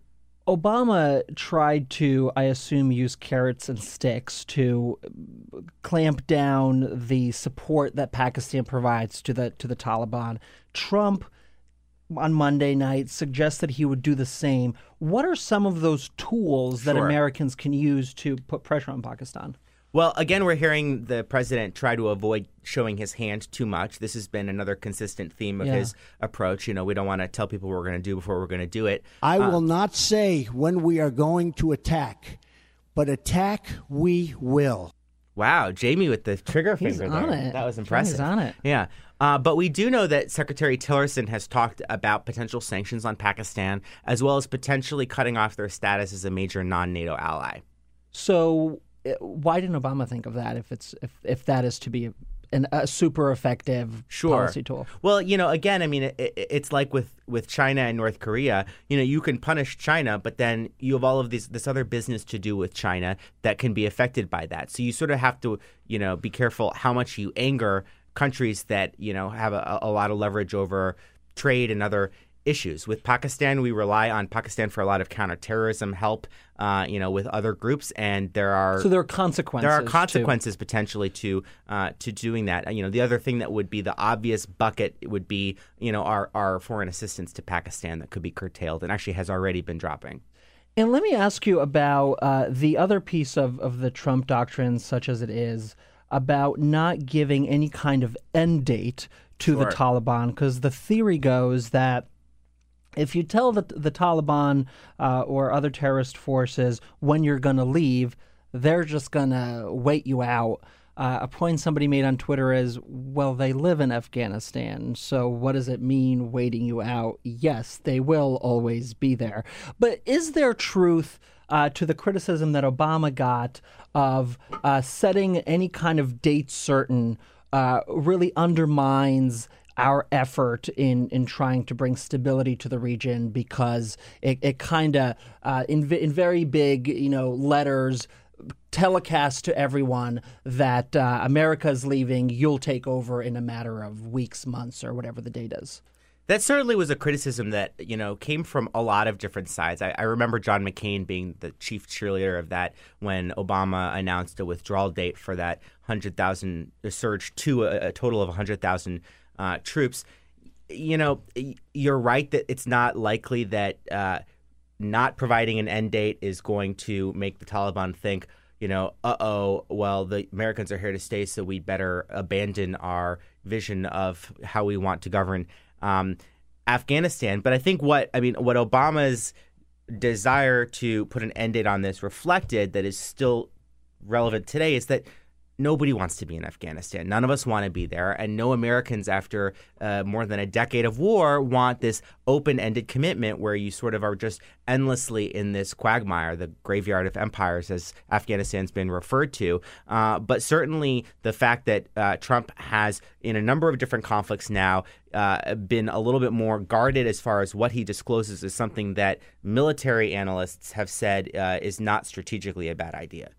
Obama tried to, I assume, use carrots and sticks to clamp down the support that Pakistan provides to the Taliban. Trump, on Monday night, suggests that he would do the same. What are some of those tools that Americans can use to put pressure on Pakistan? Well, again, we're hearing the president try to avoid showing his hand too much. This has been another consistent theme of his approach. You know, we don't want to tell people what we're going to do before we're going to do it. I will not say when we are going to attack, but attack we will. Wow, Jamie with the trigger finger there. It. That was impressive. He's on it. Yeah. But we do know that Secretary Tillerson has talked about potential sanctions on Pakistan, as well as potentially cutting off their status as a major non-NATO ally. So why didn't Obama think of that if it's if that is to be a super effective policy tool? Well, you know, again, I mean, it's like with China and North Korea. You know, you can punish China, but then you have all of this other business to do with China that can be affected by that. So you sort of have to, you know, be careful how much you anger countries that, you know, have a lot of leverage over trade and other issues. With Pakistan, we rely on Pakistan for a lot of counterterrorism help, you know, with other groups, and there are consequences. There are consequences potentially to doing that. You know, the other thing that would be the obvious bucket would be, you know, our foreign assistance to Pakistan that could be curtailed and actually has already been dropping. And let me ask you about the other piece of the Trump doctrine, such as it is, about not giving any kind of end date to the Taliban, because the theory goes that if you tell the Taliban or other terrorist forces when you're going to leave, they're just going to wait you out. A point somebody made on Twitter is, well, they live in Afghanistan, so what does it mean waiting you out? Yes, they will always be there. But is there truth to the criticism that Obama got of setting any kind of date certain really undermines our effort in trying to bring stability to the region, because it kind of, in very big, you know, letters, telecasts to everyone that America's leaving, you'll take over in a matter of weeks, months, or whatever the date is? That certainly was a criticism that, you know, came from a lot of different sides. I remember John McCain being the chief cheerleader of that when Obama announced a withdrawal date for that 100,000 surge to a total of 100,000 troops. You know, you're right that it's not likely that not providing an end date is going to make the Taliban think, you know, well, the Americans are here to stay, so we better abandon our vision of how we want to govern Afghanistan. But I think what Obama's desire to put an end date on this reflected that is still relevant today is that nobody wants to be in Afghanistan. None of us want to be there. And no Americans after more than a decade of war want this open-ended commitment where you sort of are just endlessly in this quagmire, the graveyard of empires, as Afghanistan's been referred to. But certainly the fact that Trump has, in a number of different conflicts now, been a little bit more guarded as far as what he discloses is something that military analysts have said is not strategically a bad idea.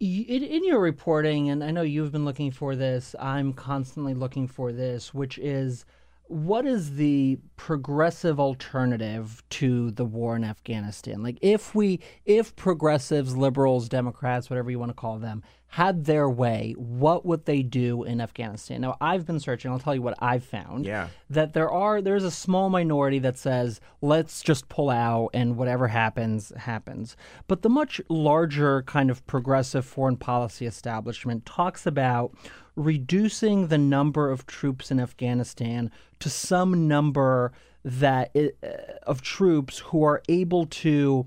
In your reporting, and I know you've been looking for this, I'm constantly looking for this, which is, what is the progressive alternative to the war in Afghanistan? Like, if progressives, liberals, Democrats, whatever you want to call them, had their way, what would they do in Afghanistan? Now, I've been searching. I'll tell you what I've found. Yeah. That there's a small minority that says, let's just pull out and whatever happens, happens. But the much larger kind of progressive foreign policy establishment talks about reducing the number of troops in Afghanistan to some number of troops who are able to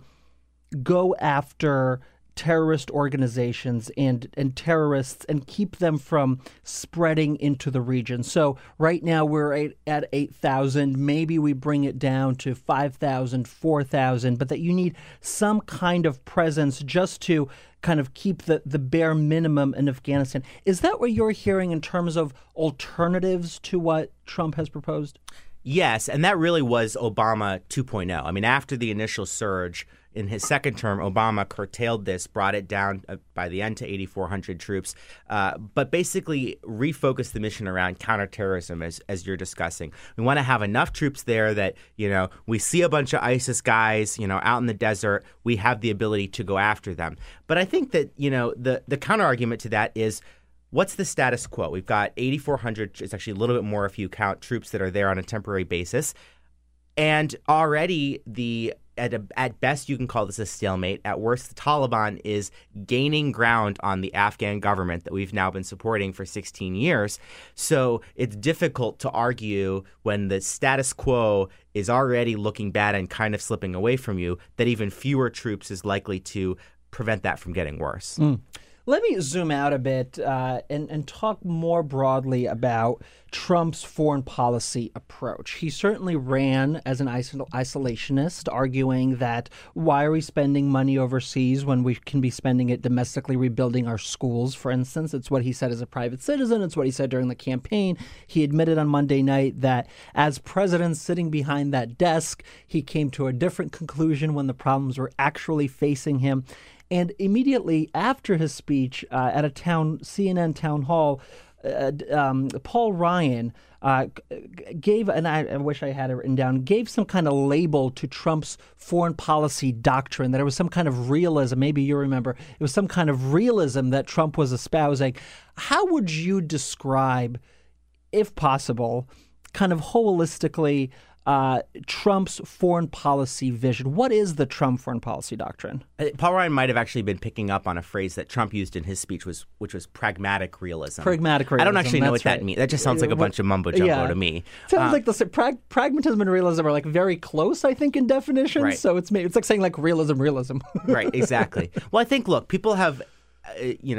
go after terrorist organizations and terrorists and keep them from spreading into the region. So right now we're at 8,000. Maybe we bring it down to 5,000, 4,000, but that you need some kind of presence just to kind of keep the bare minimum in Afghanistan. Is that what you're hearing in terms of alternatives to what Trump has proposed? Yes, and that really was Obama 2.0. I mean, after the initial surge in his second term, Obama curtailed this, brought it down by the end to 8,400 troops, but basically refocused the mission around counterterrorism, as you're discussing. We want to have enough troops there that, you know, we see a bunch of ISIS guys, you know, out in the desert, we have the ability to go after them. But I think that, you know, the counterargument to that is, what's the status quo? We've got 8,400, it's actually a little bit more if you count troops that are there on a temporary basis. And already, at best, you can call this a stalemate. At worst, the Taliban is gaining ground on the Afghan government that we've now been supporting for 16 years. So it's difficult to argue when the status quo is already looking bad and kind of slipping away from you that even fewer troops is likely to prevent that from getting worse. Mm. Let me zoom out a bit and talk more broadly about Trump's foreign policy approach. He certainly ran as an isolationist, arguing that why are we spending money overseas when we can be spending it domestically rebuilding our schools, for instance. It's what he said as a private citizen. It's what he said during the campaign. He admitted on Monday night that as president sitting behind that desk, he came to a different conclusion when the problems were actually facing him. And immediately after his speech at a CNN town hall, Paul Ryan gave, and I wish I had it written down, gave some kind of label to Trump's foreign policy doctrine, that it was some kind of realism. Maybe you remember. It was some kind of realism that Trump was espousing. How would you describe, if possible, kind of holistically Trump's foreign policy vision? What is the Trump foreign policy doctrine? Paul Ryan might have actually been picking up on a phrase that Trump used in his speech, which was pragmatic realism. Pragmatic realism. I don't actually know what that means. That just sounds like a bunch of mumbo jumbo to me. Sounds like the pragmatism and realism are like very close, I think, in definition. Right. So it's like saying like realism. Right, exactly. Well, I think, look, people have,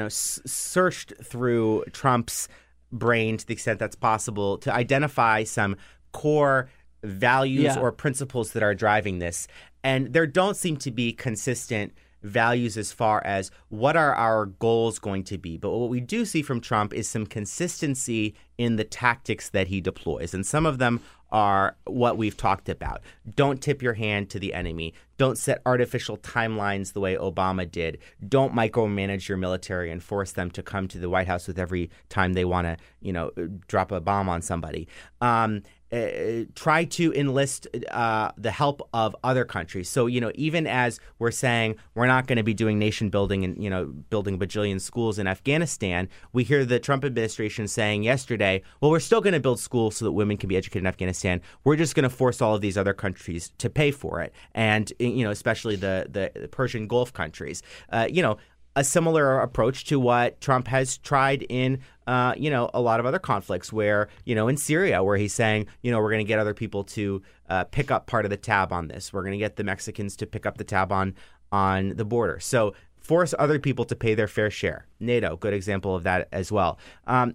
searched through Trump's brain to the extent that's possible to identify some core values or principles that are driving this. And there don't seem to be consistent values as far as what are our goals going to be. But what we do see from Trump is some consistency in the tactics that he deploys. And some of them are what we've talked about. Don't tip your hand to the enemy. Don't set artificial timelines the way Obama did. Don't micromanage your military and force them to come to the White House with every time they want to, drop a bomb on somebody. Try to enlist the help of other countries. So, even as we're saying we're not going to be doing nation building and, building bajillion schools in Afghanistan, we hear the Trump administration saying yesterday, well, we're still going to build schools so that women can be educated in Afghanistan. We're just going to force all of these other countries to pay for it. And, especially the Persian Gulf countries, a similar approach to what Trump has tried in, a lot of other conflicts where, in Syria, where he's saying, we're going to get other people to pick up part of the tab on this. We're going to get the Mexicans to pick up the tab on the border. So force other people to pay their fair share. NATO, good example of that as well.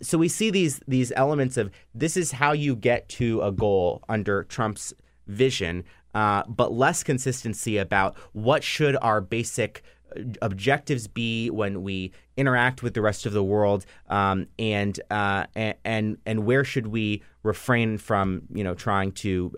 So we see these elements of this is how you get to a goal under Trump's vision, but less consistency about what should our basic objectives be when we interact with the rest of the world, and where should we refrain from trying to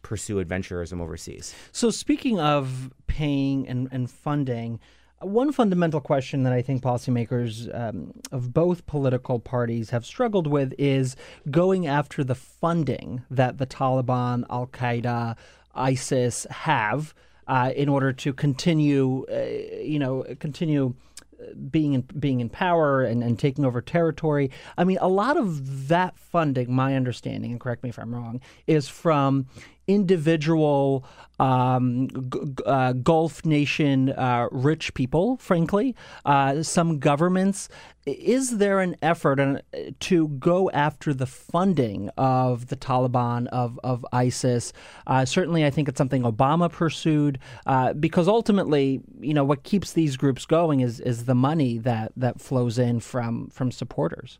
pursue adventurism overseas? So speaking of paying and funding, one fundamental question that I think policymakers of both political parties have struggled with is going after the funding that the Taliban, Al-Qaeda, ISIS have. In order to continue being in power and taking over territory. I mean, a lot of that funding, my understanding, and correct me if I'm wrong, is from individual Gulf nation rich people, frankly, some governments. Is there an effort to go after the funding of the Taliban, of ISIS? Certainly, I think it's something Obama pursued, because ultimately, you know, what keeps these groups going is the money that flows in from supporters.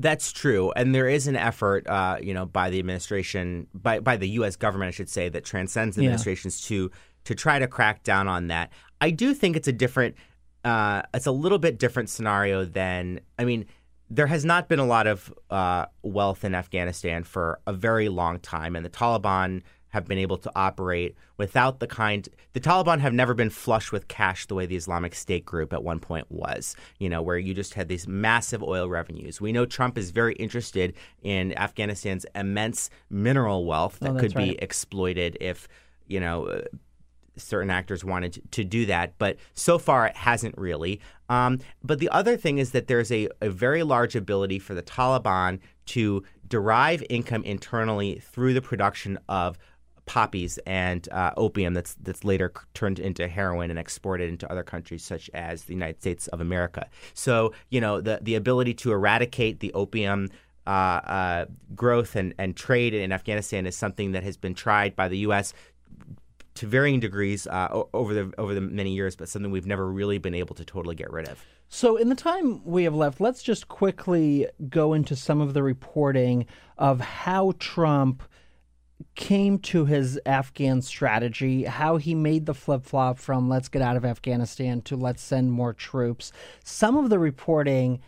That's true. And there is an effort, you know, by the administration, by the U.S. government, I should say, that transcends administrations to try to crack down on that. I do think it's a different it's a little bit different scenario than, I mean, there has not been a lot of wealth in Afghanistan for a very long time, and the Taliban have been able to operate without the Taliban have never been flush with cash the way the Islamic State group at one point was, you know, where you just had these massive oil revenues. We know Trump is very interested in Afghanistan's immense mineral wealth that could be exploited if, you know, certain actors wanted to do that. But so far, it hasn't really. But the other thing is that there's a very large ability for the Taliban to derive income internally through the production of poppies and opium that's later turned into heroin and exported into other countries such as the United States of America. So, you know, the ability to eradicate the opium growth and trade in Afghanistan is something that has been tried by the U.S. to varying degrees over the many years, but something we've never really been able to totally get rid of. So in the time we have left, let's just quickly go into some of the reporting of how Trump came to his Afghan strategy, how he made the flip-flop from let's get out of Afghanistan to let's send more troops. Some of the reporting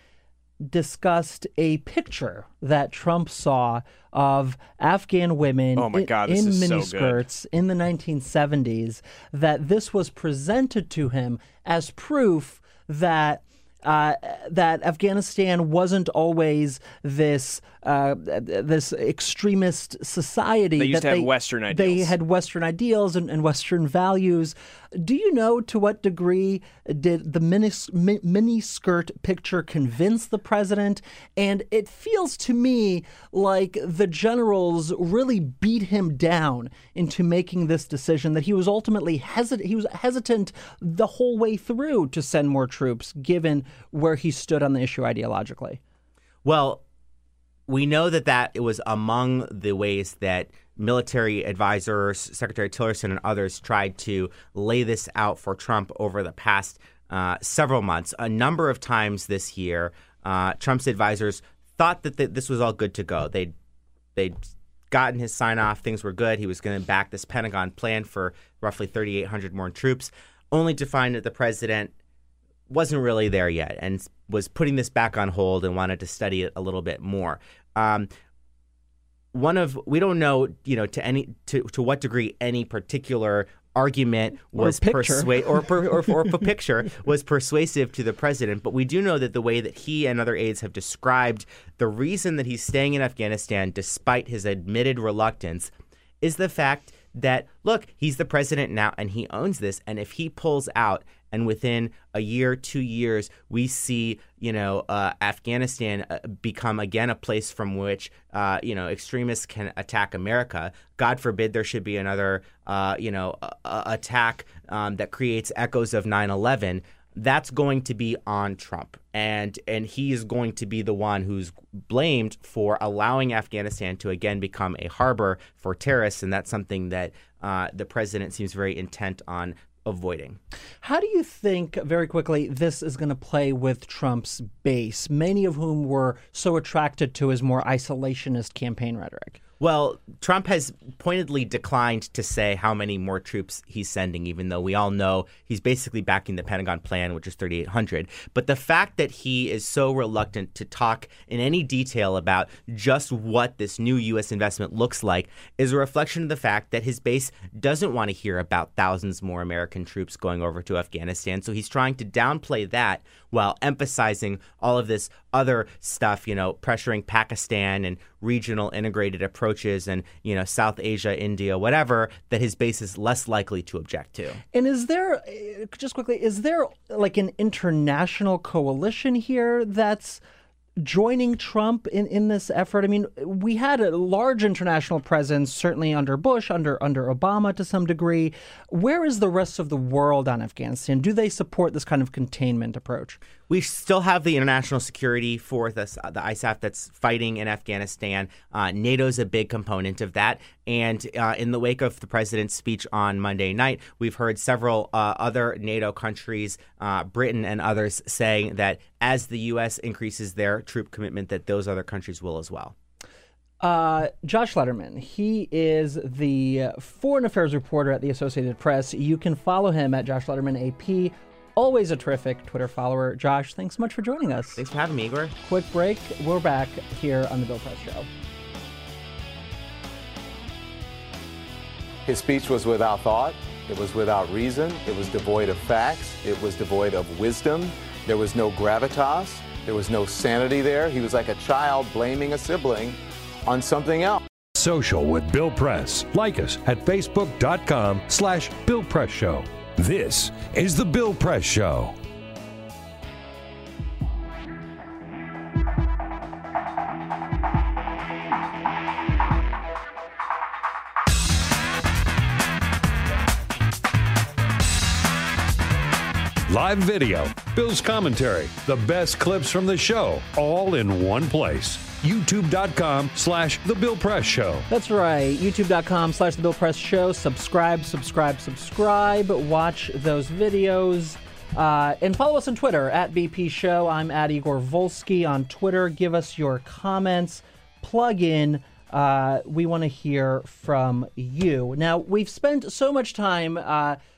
discussed a picture that Trump saw of Afghan women in miniskirts in the 1970s, that this was presented to him as proof that that Afghanistan wasn't always this extremist society. They used to have Western ideals. They had Western ideals and Western values. Do you know to what degree did the miniskirt picture convince the president? And it feels to me like the generals really beat him down into making this decision, that he was ultimately hesitant the whole way through to send more troops, given where he stood on the issue ideologically. Well, we know that it was among the ways that military advisors, Secretary Tillerson and others, tried to lay this out for Trump over the past several months. A number of times this year, Trump's advisors thought that this was all good to go. They'd gotten his sign-off. Things were good. He was going to back this Pentagon plan for roughly 3,800 more troops, only to find that the president wasn't really there yet and was putting this back on hold and wanted to study it a little bit more. We don't know, you know, to what degree any particular argument was picture was persuasive to the president, but we do know that the way that he and other aides have described the reason that he's staying in Afghanistan, despite his admitted reluctance, is the fact that, look, he's the president now and he owns this, and if he pulls out, and within a year, 2 years, we see, you know, Afghanistan become again a place from which, you know, extremists can attack America. God forbid there should be another, you know, attack that creates echoes of 9/11. That's going to be on Trump. And he is going to be the one who's blamed for allowing Afghanistan to again become a harbor for terrorists. And that's something that the president seems very intent on avoiding. How do you think, very quickly, this is going to play with Trump's base, many of whom were so attracted to his more isolationist campaign rhetoric? Well, Trump has pointedly declined to say how many more troops he's sending, even though we all know he's basically backing the Pentagon plan, which is 3,800. But the fact that he is so reluctant to talk in any detail about just what this new U.S. investment looks like is a reflection of the fact that his base doesn't want to hear about thousands more American troops going over to Afghanistan. So he's trying to downplay that while emphasizing all of this other stuff, you know, pressuring Pakistan and regional integrated approaches and, you know, South Asia, India, whatever, that his base is less likely to object to. And is there, just quickly, is there like an international coalition here that's joining Trump in this effort? I mean, we had a large international presence, certainly under Bush, under Obama to some degree. Where is the rest of the world on Afghanistan? Do they support this kind of containment approach? We still have the international security for this, the ISAF that's fighting in Afghanistan. NATO's a big component of that. And in the wake of the president's speech on Monday night, we've heard several other NATO countries, Britain and others, saying that as the U.S. increases their troop commitment, that those other countries will as well. Josh Letterman, he is the foreign affairs reporter at the Associated Press. You can follow him at Josh Letterman AP. Always a terrific Twitter follower. Josh, thanks so much for joining us. Thanks for having me, Igor. Quick break. We're back here on The Bill Press Show. His speech was without thought. It was without reason. It was devoid of facts. It was devoid of wisdom. There was no gravitas. There was no sanity there. He was like a child blaming a sibling on something else. Social with Bill Press. Like us at facebook.com/Bill Press Show. This is The Bill Press Show. Live video, Bill's commentary, the best clips from the show, all in one place. YouTube.com/The Bill Press Show. That's right. YouTube.com/The Bill Press Show. Subscribe. Watch those videos. And follow us on Twitter at BP Show. I'm at Igor Volsky on Twitter. Give us your comments. Plug in. We want to hear from you. Now, we've spent so much time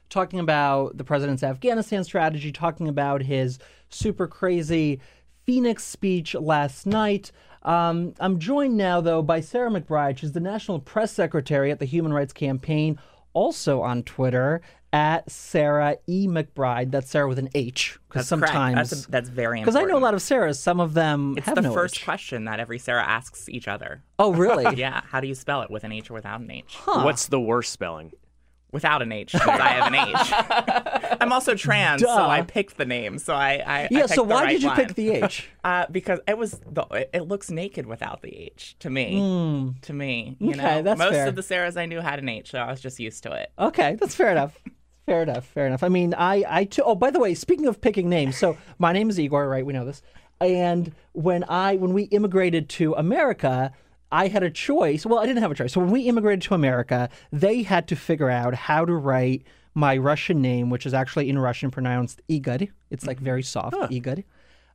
talking about the president's Afghanistan strategy, talking about his super crazy Phoenix speech last night. I'm joined now, though, by Sarah McBride. She's the National Press Secretary at the Human Rights Campaign, also on Twitter, at Sarah E. McBride. That's Sarah with an H. That's sometimes correct. That's very important. Because I know a lot of Sarahs. Some of them have no H. It's the first question that every Sarah asks each other. Oh, really? Yeah. How do you spell it, with an H or without an H? Huh. What's the worst spelling? Without an H, because I have an H. I'm also trans, so I picked the name. So I picked the right one. Yeah, so why did you pick the H? Because it was it looks naked without the H to me. You okay, know? That's most fair. Of the Sarahs I knew had an H, so I was just used to it. Okay, that's fair enough. I mean, I too. Oh, by the way, speaking of picking names, so my name is Igor, right? We know this. And when we immigrated to America, I had a choice. Well, I didn't have a choice. So when we immigrated to America, they had to figure out how to write my Russian name, which is actually in Russian pronounced Igor. It's like very soft, Igor.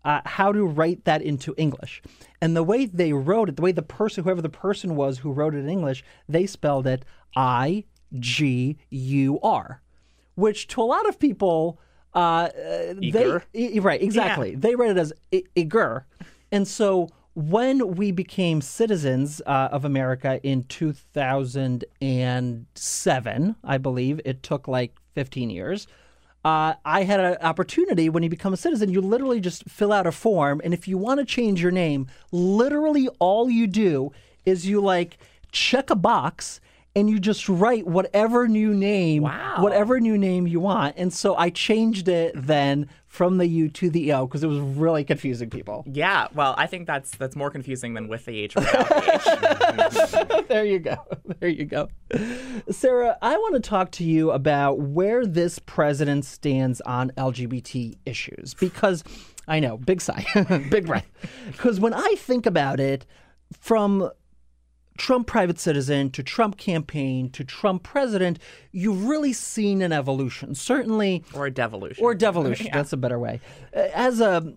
How to write that into English. And the way they wrote it, the way the person, whoever the person was who wrote it in English, they spelled it I-G-U-R, which to a lot of people, Igor. Right, exactly. Yeah. They read it as Igor. And so when we became citizens of America in 2007, I believe, it took like 15 years, I had an opportunity. When you become a citizen, you literally just fill out a form. And if you want to change your name, literally all you do is you like check a box and you just write whatever new name, whatever new name you want. And so I changed it then from the U to the O because it was really confusing people. Yeah, well, I think that's more confusing than with the H or without the H. There you go. Sarah, I want to talk to you about where this president stands on LGBT issues because I know, big sigh, big breath. Because when I think about it, from Trump private citizen to Trump campaign to Trump president, you've really seen an evolution, certainly. Or a devolution. Yeah. That's a better way. As a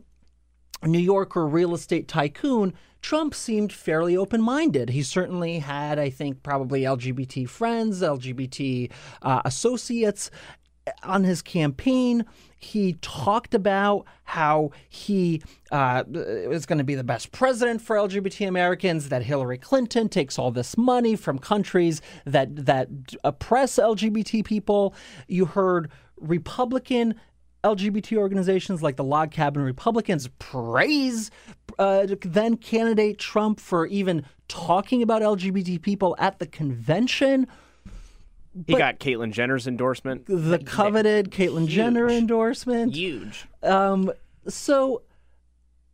New Yorker real estate tycoon, Trump seemed fairly open-minded. He certainly had, I think, probably LGBT friends, LGBT associates on his campaign. He talked about how he is going to be the best president for LGBT Americans, that Hillary Clinton takes all this money from countries that oppress LGBT people. You heard Republican LGBT organizations like the Log Cabin Republicans praise then-candidate Trump for even talking about LGBT people at the convention. He got Caitlyn Jenner's endorsement. The coveted Caitlyn Jenner endorsement. Huge. So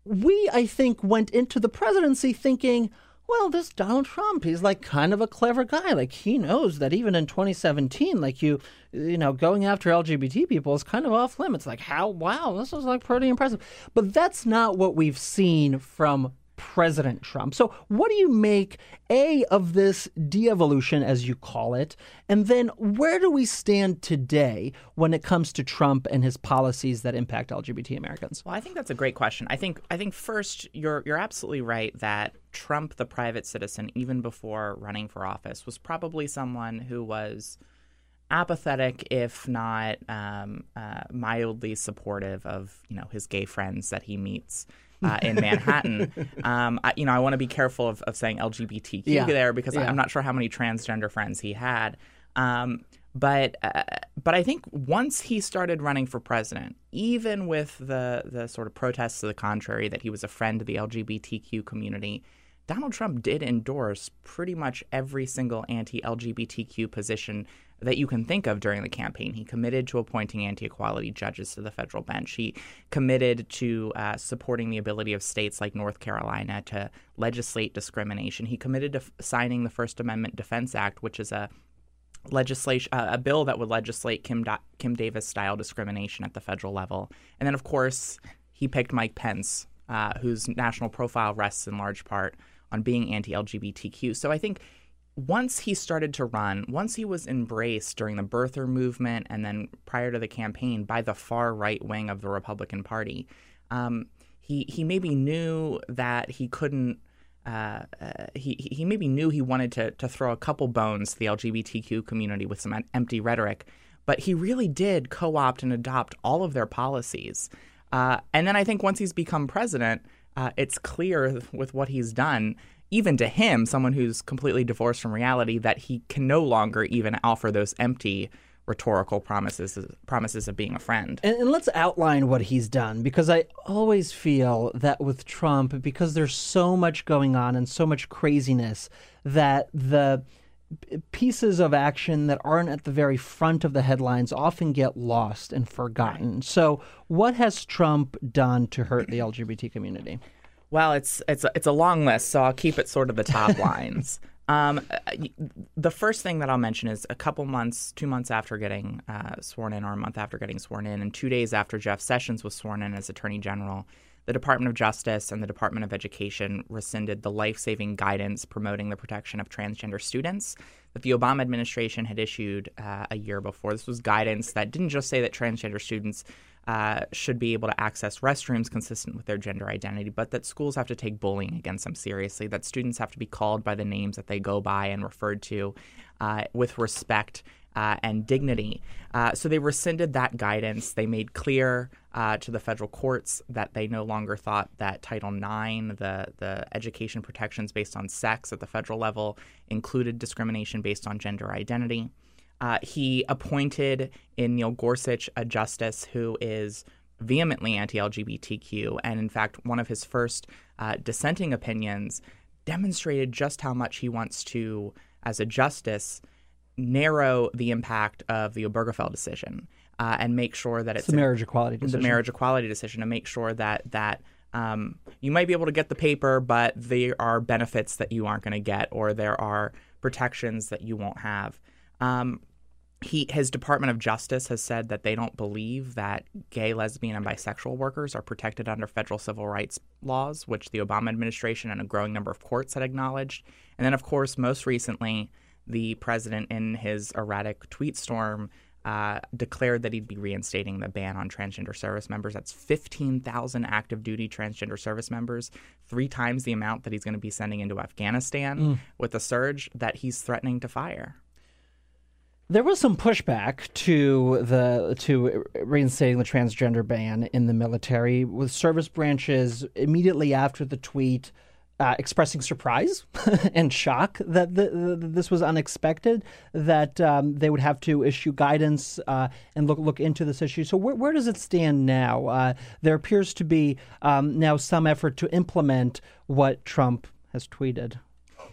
we, I think, went into the presidency thinking, well, this Donald Trump, he's like kind of a clever guy. Like he knows that even in 2017, like you know, going after LGBT people is kind of off limits. Like how, wow, this was like pretty impressive. But that's not what we've seen from President Trump. So what do you make, A, of this de-evolution, as you call it, and then where do we stand today when it comes to Trump and his policies that impact LGBT Americans? Well, I think that's a great question. I think first, you're absolutely right that Trump, the private citizen, even before running for office, was probably someone who was apathetic, if not mildly supportive of, you know, his gay friends that he meets in Manhattan. I want to be careful of saying LGBTQ there because I'm not sure how many transgender friends he had. But I think once he started running for president, even with the sort of protests to the contrary that he was a friend of the LGBTQ community, Donald Trump did endorse pretty much every single anti-LGBTQ position that you can think of during the campaign. He committed to appointing anti-equality judges to the federal bench. He committed to supporting the ability of states like North Carolina to legislate discrimination. He committed to signing the First Amendment Defense Act, which is a bill that would legislate Kim Davis-style discrimination at the federal level. And then, of course, he picked Mike Pence, whose national profile rests in large part on being anti-LGBTQ. So I think once he started to run, once he was embraced during the birther movement and then prior to the campaign by the far right wing of the Republican Party, he maybe knew that he couldn't he maybe knew he wanted to throw a couple bones to the LGBTQ community with some empty rhetoric, but he really did co-opt and adopt all of their policies. And then I think once he's become president, it's clear with what he's done, even to him, someone who's completely divorced from reality, that he can no longer even offer those empty rhetorical promises of being a friend. And let's outline what he's done, because I always feel that with Trump, because there's so much going on and so much craziness, that the pieces of action that aren't at the very front of the headlines often get lost and forgotten. So what has Trump done to hurt the LGBT community? Well, it's a long list, so I'll keep it sort of the top lines. The first thing that I'll mention is 2 months after getting sworn in, or a month after getting sworn in, and 2 days after Jeff Sessions was sworn in as Attorney General, the Department of Justice and the Department of Education rescinded the life-saving guidance promoting the protection of transgender students that the Obama administration had issued a year before. This was guidance that didn't just say that transgender students should be able to access restrooms consistent with their gender identity, but that schools have to take bullying against them seriously, that students have to be called by the names that they go by and referred to with respect and dignity. So they rescinded that guidance. They made clear to the federal courts that they no longer thought that Title IX, the education protections based on sex at the federal level, included discrimination based on gender identity. He appointed in Neil Gorsuch a justice who is vehemently anti-LGBTQ, and in fact, one of his first dissenting opinions demonstrated just how much he wants to, as a justice, narrow the impact of the Obergefell decision and make sure that it's the marriage equality decision. The marriage equality decision, to make sure that you might be able to get the paper, but there are benefits that you aren't going to get, or there are protections that you won't have. His Department of Justice has said that they don't believe that gay, lesbian, and bisexual workers are protected under federal civil rights laws, which the Obama administration and a growing number of courts had acknowledged. And then, of course, most recently, the president, in his erratic tweet storm, declared that he'd be reinstating the ban on transgender service members. That's 15,000 active duty transgender service members, 3 times the amount that he's going to be sending into Afghanistan with the surge that he's threatening to fire. There was some pushback to reinstating the transgender ban in the military, with service branches immediately after the tweet expressing surprise and shock that this was unexpected, that they would have to issue guidance and look into this issue. So where does it stand now? There appears to be now some effort to implement what Trump has tweeted.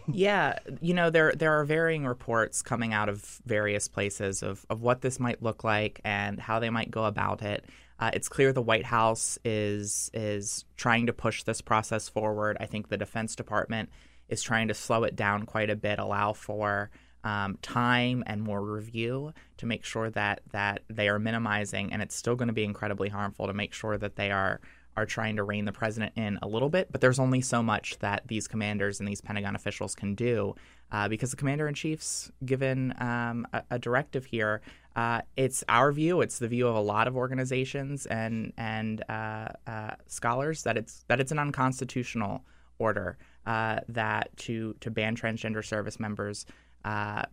Yeah. You know, there are varying reports coming out of various places of what this might look like and how they might go about it. It's clear the White House is trying to push this process forward. I think the Defense Department is trying to slow it down quite a bit, allow for time and more review to make sure that they are minimizing, and it's still going to be incredibly harmful, to make sure that they are trying to rein the president in a little bit. But there's only so much that these commanders and these Pentagon officials can do, because the commander-in-chief's given a directive here. It's our view, it's the view of a lot of organizations and scholars, that it's an unconstitutional order that to ban transgender service members,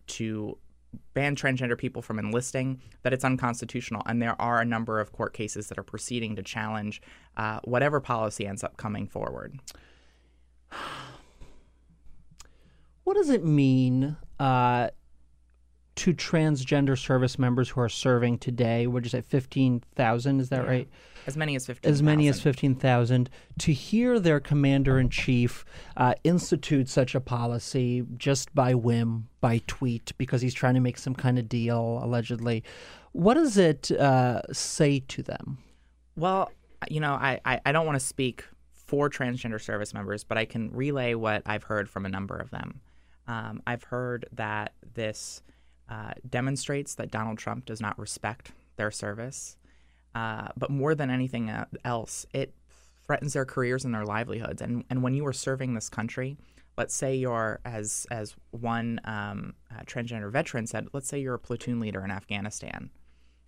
to ban transgender people from enlisting, that it's unconstitutional. And there are a number of court cases that are proceeding to challenge whatever policy ends up coming forward. What does it mean to transgender service members who are serving today? Would you say 15,000? Is that right? As many as 15,000. As many as 15,000. To hear their commander-in-chief institute such a policy just by whim, by tweet, because he's trying to make some kind of deal, allegedly. What does it say to them? Well, you know, I don't want to speak for transgender service members, but I can relay what I've heard from a number of them. I've heard that this demonstrates that Donald Trump does not respect their service. But more than anything else, it threatens their careers and their livelihoods. And when you are serving this country, let's say you're, as one transgender veteran said, let's say you're a platoon leader in Afghanistan,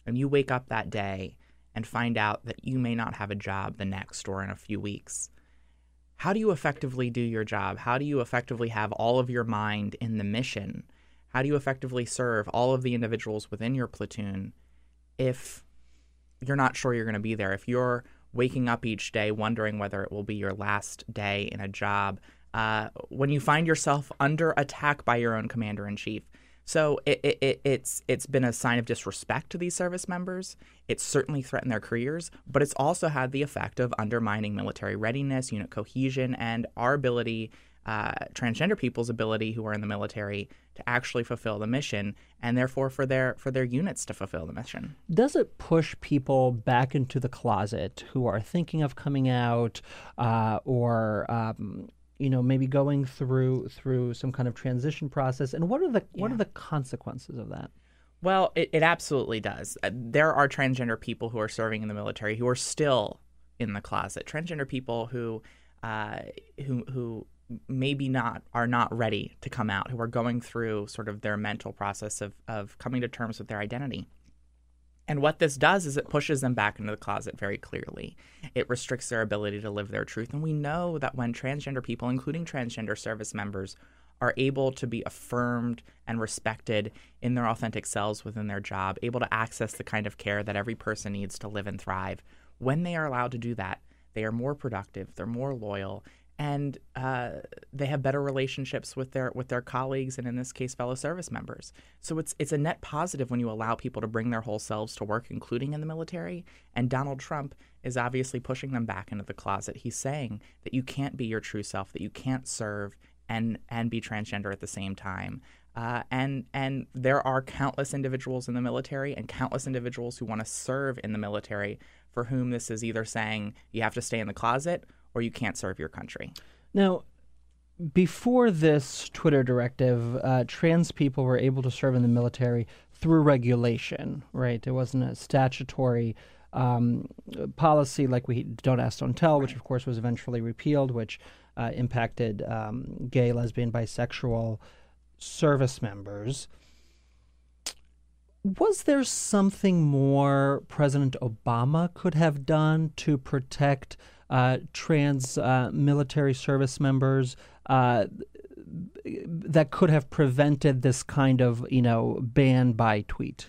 and you wake up that day and find out that you may not have a job the next or in a few weeks. How do you effectively do your job? How do you effectively have all of your mind in the mission? How do you effectively serve all of the individuals within your platoon if you're not sure you're going to be there, if you're waking up each day wondering whether it will be your last day in a job, when you find yourself under attack by your own commander-in-chief? So it's been a sign of disrespect to these service members. It's certainly threatened their careers, but it's also had the effect of undermining military readiness, unit cohesion, and our ability, transgender people's ability who are in the military, to actually fulfill the mission, and therefore for their units to fulfill the mission. Does it push people back into the closet who are thinking of coming out, or maybe going through some kind of transition process? And what are the consequences of that? Well, it absolutely does. There are transgender people who are serving in the military who are still in the closet. Transgender people who maybe are not ready to come out, who are going through sort of their mental process of coming to terms with their identity. And what this does is it pushes them back into the closet very clearly. It restricts their ability to live their truth. And we know that when transgender people, including transgender service members, are able to be affirmed and respected in their authentic selves within their job, able to access the kind of care that every person needs to live and thrive, when they are allowed to do that, they are more productive, they're more loyal, and they have better relationships with their colleagues, and in this case, fellow service members. So it's a net positive when you allow people to bring their whole selves to work, including in the military. And Donald Trump is obviously pushing them back into the closet. He's saying that you can't be your true self, that you can't serve and be transgender at the same time. And there are countless individuals in the military and countless individuals who want to serve in the military for whom this is either saying you have to stay in the closet or you can't serve your country. Now, before this Twitter directive, trans people were able to serve in the military through regulation, right? It wasn't a statutory policy like we Don't Ask, Don't Tell, which of course was eventually repealed, which impacted gay, lesbian, bisexual service members. Was there something more President Obama could have done to protect trans military service members that could have prevented this kind of, ban by tweet?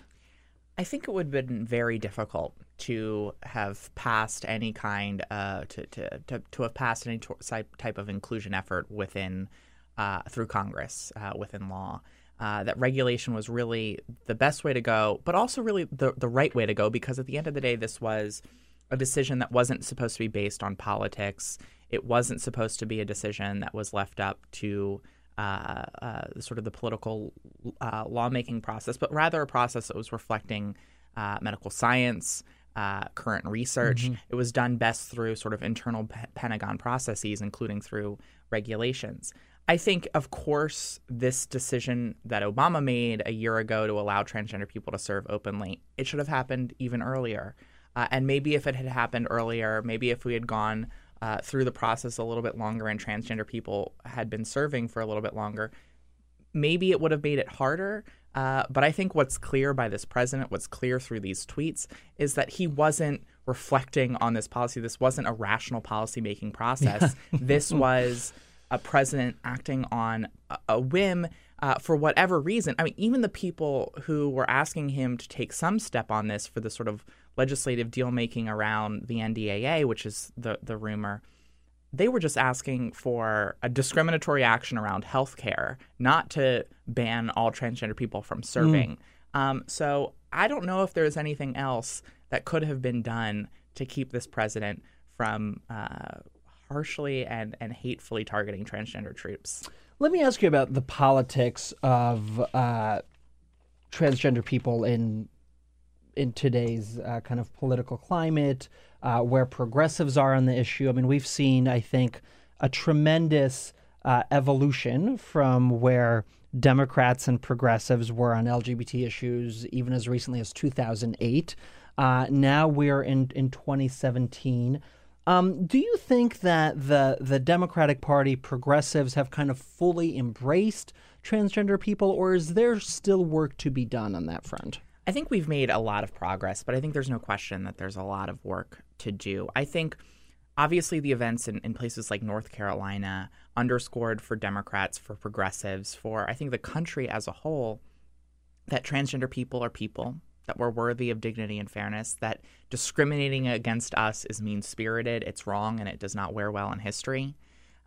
I think it would have been very difficult to have passed any kind to have passed any type of inclusion effort within through Congress, within law. That regulation was really the best way to go, but also really the right way to go, because at the end of the day, this was a decision that wasn't supposed to be based on politics. It wasn't supposed to be a decision that was left up to sort of the political lawmaking process, but rather a process that was reflecting medical science, current research. Mm-hmm. It was done best through sort of internal Pentagon processes, including through regulations. I think, of course, this decision that Obama made a year ago to allow transgender people to serve openly, it should have happened even earlier. And maybe if it had happened earlier, maybe if we had gone through the process a little bit longer and transgender people had been serving for a little bit longer, maybe it would have made it harder. But I think what's clear by this president, what's clear through these tweets, is that he wasn't reflecting on this policy. This wasn't a rational policymaking process. Yeah. This was a president acting on a whim for whatever reason. I mean, even the people who were asking him to take some step on this for the sort of legislative deal making around the NDAA, which is the rumor, they were just asking for a discriminatory action around health care, not to ban all transgender people from serving. So I don't know if there's anything else that could have been done to keep this president from harshly and hatefully targeting transgender troops. Let me ask you about the politics of transgender people in today's kind of political climate, where progressives are on the issue. I mean, we've seen, I think, a tremendous evolution from where Democrats and progressives were on LGBT issues even as recently as 2008. Now we're in 2017. Do you think that the Democratic Party progressives have kind of fully embraced transgender people, or is there still work to be done on that front? I think we've made a lot of progress, but I think there's no question that there's a lot of work to do. I think, obviously, the events in places like North Carolina underscored for Democrats, for progressives, for I think the country as a whole, that transgender people are people, that we're worthy of dignity and fairness, that discriminating against us is mean-spirited, it's wrong, and it does not wear well in history.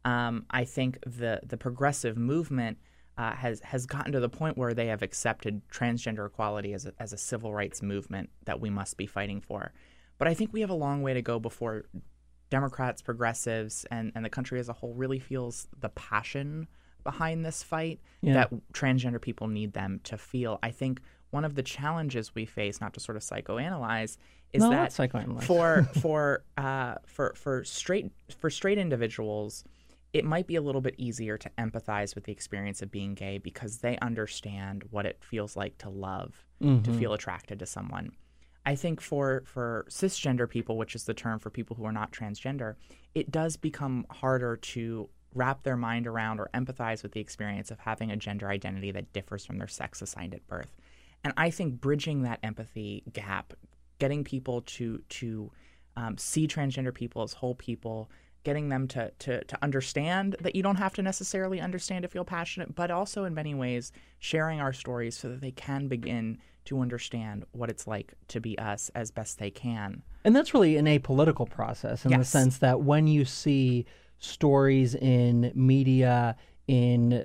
I think the progressive movement has gotten to the point where they have accepted transgender equality as a civil rights movement that we must be fighting for. But I think we have a long way to go before Democrats, progressives, and the country as a whole really feels the passion behind this fight that transgender people need them to feel. I think one of the challenges we face, not to sort of psychoanalyze, is that for straight individuals, it might be a little bit easier to empathize with the experience of being gay because they understand what it feels like to love, to feel attracted to someone. I think for cisgender people, which is the term for people who are not transgender, it does become harder to wrap their mind around or empathize with the experience of having a gender identity that differs from their sex assigned at birth. And I think bridging that empathy gap, getting people to see transgender people as whole people, getting them to understand that you don't have to necessarily understand to feel passionate, but also in many ways sharing our stories so that they can begin to understand what it's like to be us as best they can. And that's really an apolitical process in the sense that when you see stories in media, in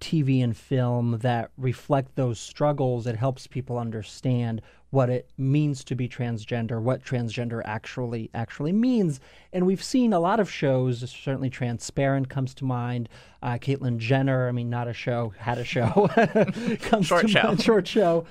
TV and film that reflect those struggles, it helps people understand what it means to be transgender, what transgender actually means. And we've seen a lot of shows, certainly Transparent comes to mind, Caitlyn Jenner, I mean, not a show, had a show, short show.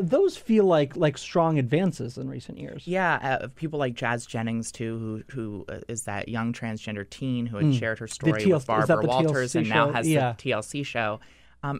Those feel like strong advances in recent years. Yeah, people like Jazz Jennings, too, who is that young transgender teen who had shared her story with Barbara Walters and now has the TLC show.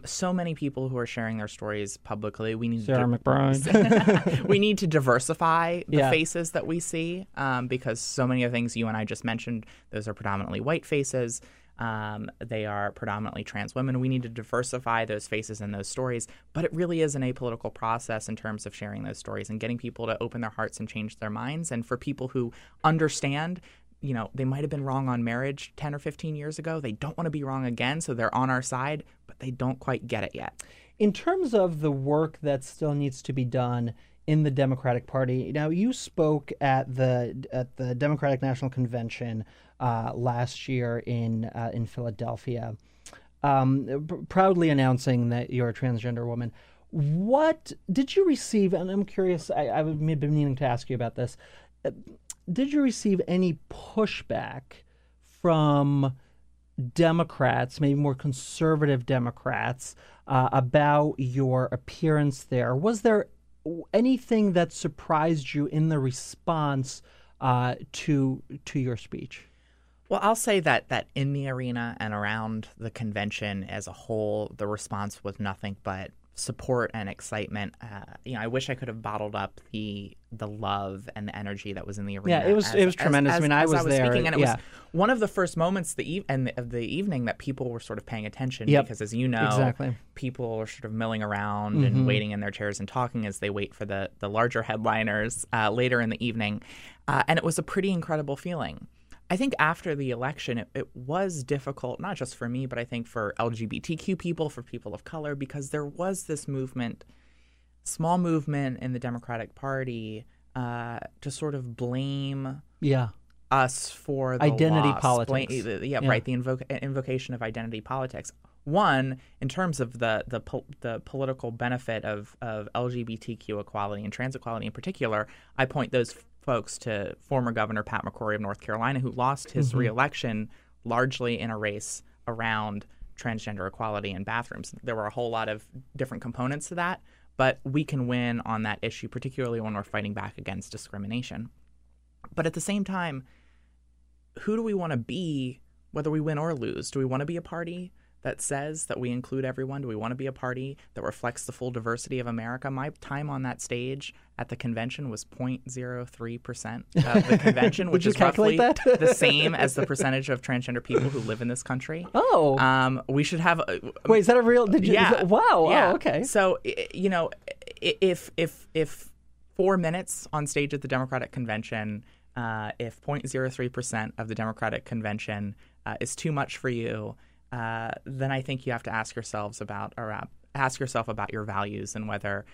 So many people who are sharing their stories publicly. We need McBride. We need to diversify the faces that we see because so many of the things you and I just mentioned, those are predominantly white faces. They are predominantly trans women. We need to diversify those faces and those stories. But it really is an apolitical process in terms of sharing those stories and getting people to open their hearts and change their minds. And for people who understand, you know, they might have been wrong on marriage 10 or 15 years ago. They don't want to be wrong again, so they're on our side, but they don't quite get it yet. In terms of the work that still needs to be done in the Democratic Party, now you spoke at the Democratic National Convention last year in Philadelphia, proudly announcing that you're a transgender woman. What did you receive? And I'm curious, I've been meaning to ask you about this. Did you receive any pushback from Democrats, maybe more conservative Democrats, about your appearance there? Was there anything that surprised you in the response to your speech? Well, I'll say that in the arena and around the convention as a whole, the response was nothing but support and excitement. I wish I could have bottled up the love and the energy that was in the arena. Yeah, it was tremendous. I was there, speaking, and it was one of the first moments of the evening that people were sort of paying attention, because, as you know, people are sort of milling around and waiting in their chairs and talking as they wait for the larger headliners later in the evening, and it was a pretty incredible feeling. I think after the election, it was difficult, not just for me, but I think for LGBTQ people, for people of color, because there was this movement, small movement in the Democratic Party to sort of blame us for the identity loss. Politics. The invocation of identity politics. One, in terms of the political benefit of LGBTQ equality and trans equality in particular, I point those folks to former Governor Pat McCrory of North Carolina, who lost his reelection largely in a race around transgender equality in bathrooms. There were a whole lot of different components to that, but we can win on that issue, particularly when we're fighting back against discrimination. But at the same time, who do we want to be, whether we win or lose? Do we want to be a party that says that we include everyone? Do we want to be a party that reflects the full diversity of America? My time on that stage at the convention was 0.03% of the convention, which is roughly the same as the percentage of transgender people who live in this country. Oh. We should have... Wait, is that a real... Wow, okay. So, if 4 minutes on stage at the Democratic Convention, if 0.03% of the Democratic Convention is too much for you... then I think you have to ask yourself about your values and whether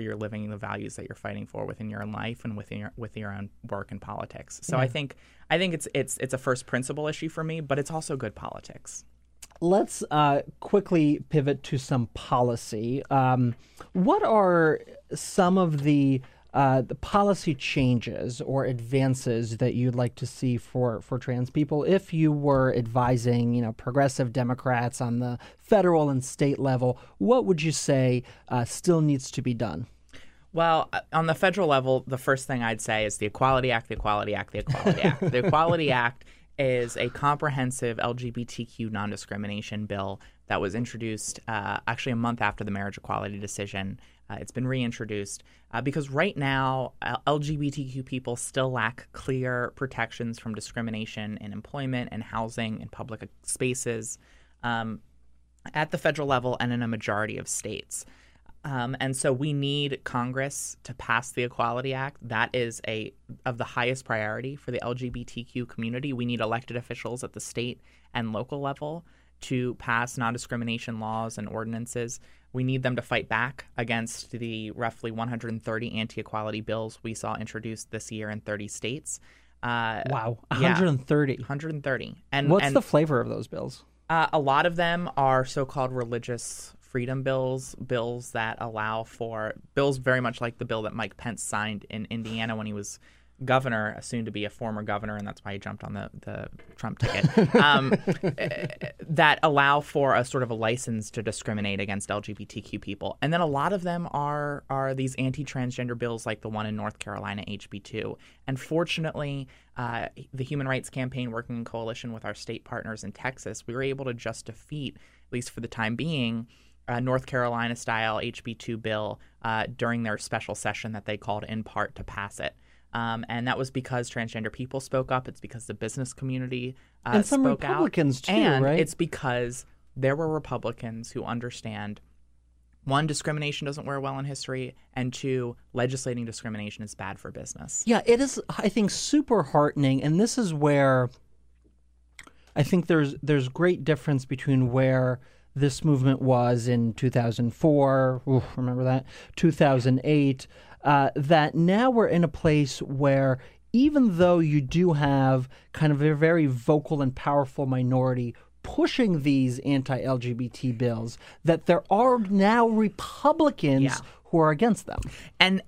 you're living the values that you're fighting for within your own life and within your own work and politics. So I think it's a first principle issue for me, but it's also good politics. Let's quickly pivot to some policy. What are some of the policy changes or advances that you'd like to see for trans people if you were advising, progressive Democrats on the federal and state level? What would you say still needs to be done? Well, on the federal level, the first thing I'd say is the Equality Act, the Equality Act, the Equality Act. The Equality Act is a comprehensive LGBTQ non-discrimination bill that was introduced actually a month after the marriage equality decision. It's been reintroduced because right now LGBTQ people still lack clear protections from discrimination in employment and housing and public spaces at the federal level and in a majority of states. And so we need Congress to pass the Equality Act. That is of the highest priority for the LGBTQ community. We need elected officials at the state and local level to pass non-discrimination laws and ordinances. We need them to fight back against the roughly 130 anti-equality bills we saw introduced this year in 30 states. Wow, 130. 130. And what's the flavor of those bills? A lot of them are so-called religious freedom bills that allow for bills very much like the bill that Mike Pence signed in Indiana when he was governor, soon to be a former governor, and that's why he jumped on the Trump ticket, that allow for a sort of a license to discriminate against LGBTQ people. And then a lot of them are these anti-transgender bills like the one in North Carolina, HB2. And fortunately, the Human Rights Campaign, working in coalition with our state partners in Texas, we were able to just defeat, at least for the time being, a North Carolina-style HB2 bill during their special session that they called in part to pass it. And that was because transgender people spoke up. It's because the business community spoke out. And some Republicans too, right? And it's because there were Republicans who understand, one, discrimination doesn't wear well in history, and two, legislating discrimination is bad for business. Yeah, it is, I think, super heartening. And this is where I think there's great difference between where this movement was in 2004, remember that, 2008, that now we're in a place where even though you do have kind of a very vocal and powerful minority pushing these anti-LGBT bills, that there are now Republicans who are against them. And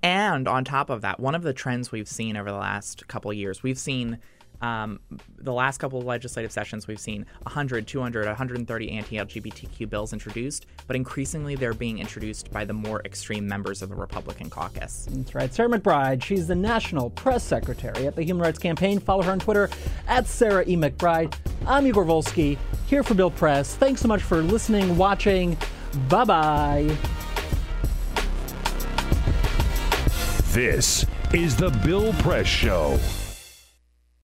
on top of that, one of the trends we've seen over the last couple of years, we've seen The last couple of legislative sessions, we've seen 100, 200, 130 anti-LGBTQ bills introduced, but increasingly they're being introduced by the more extreme members of the Republican caucus. That's right. Sarah McBride, she's the National Press Secretary at the Human Rights Campaign. Follow her on Twitter at Sarah E. McBride. I'm Igor Volsky, here for Bill Press. Thanks so much for listening, watching. Bye-bye. This is The Bill Press Show.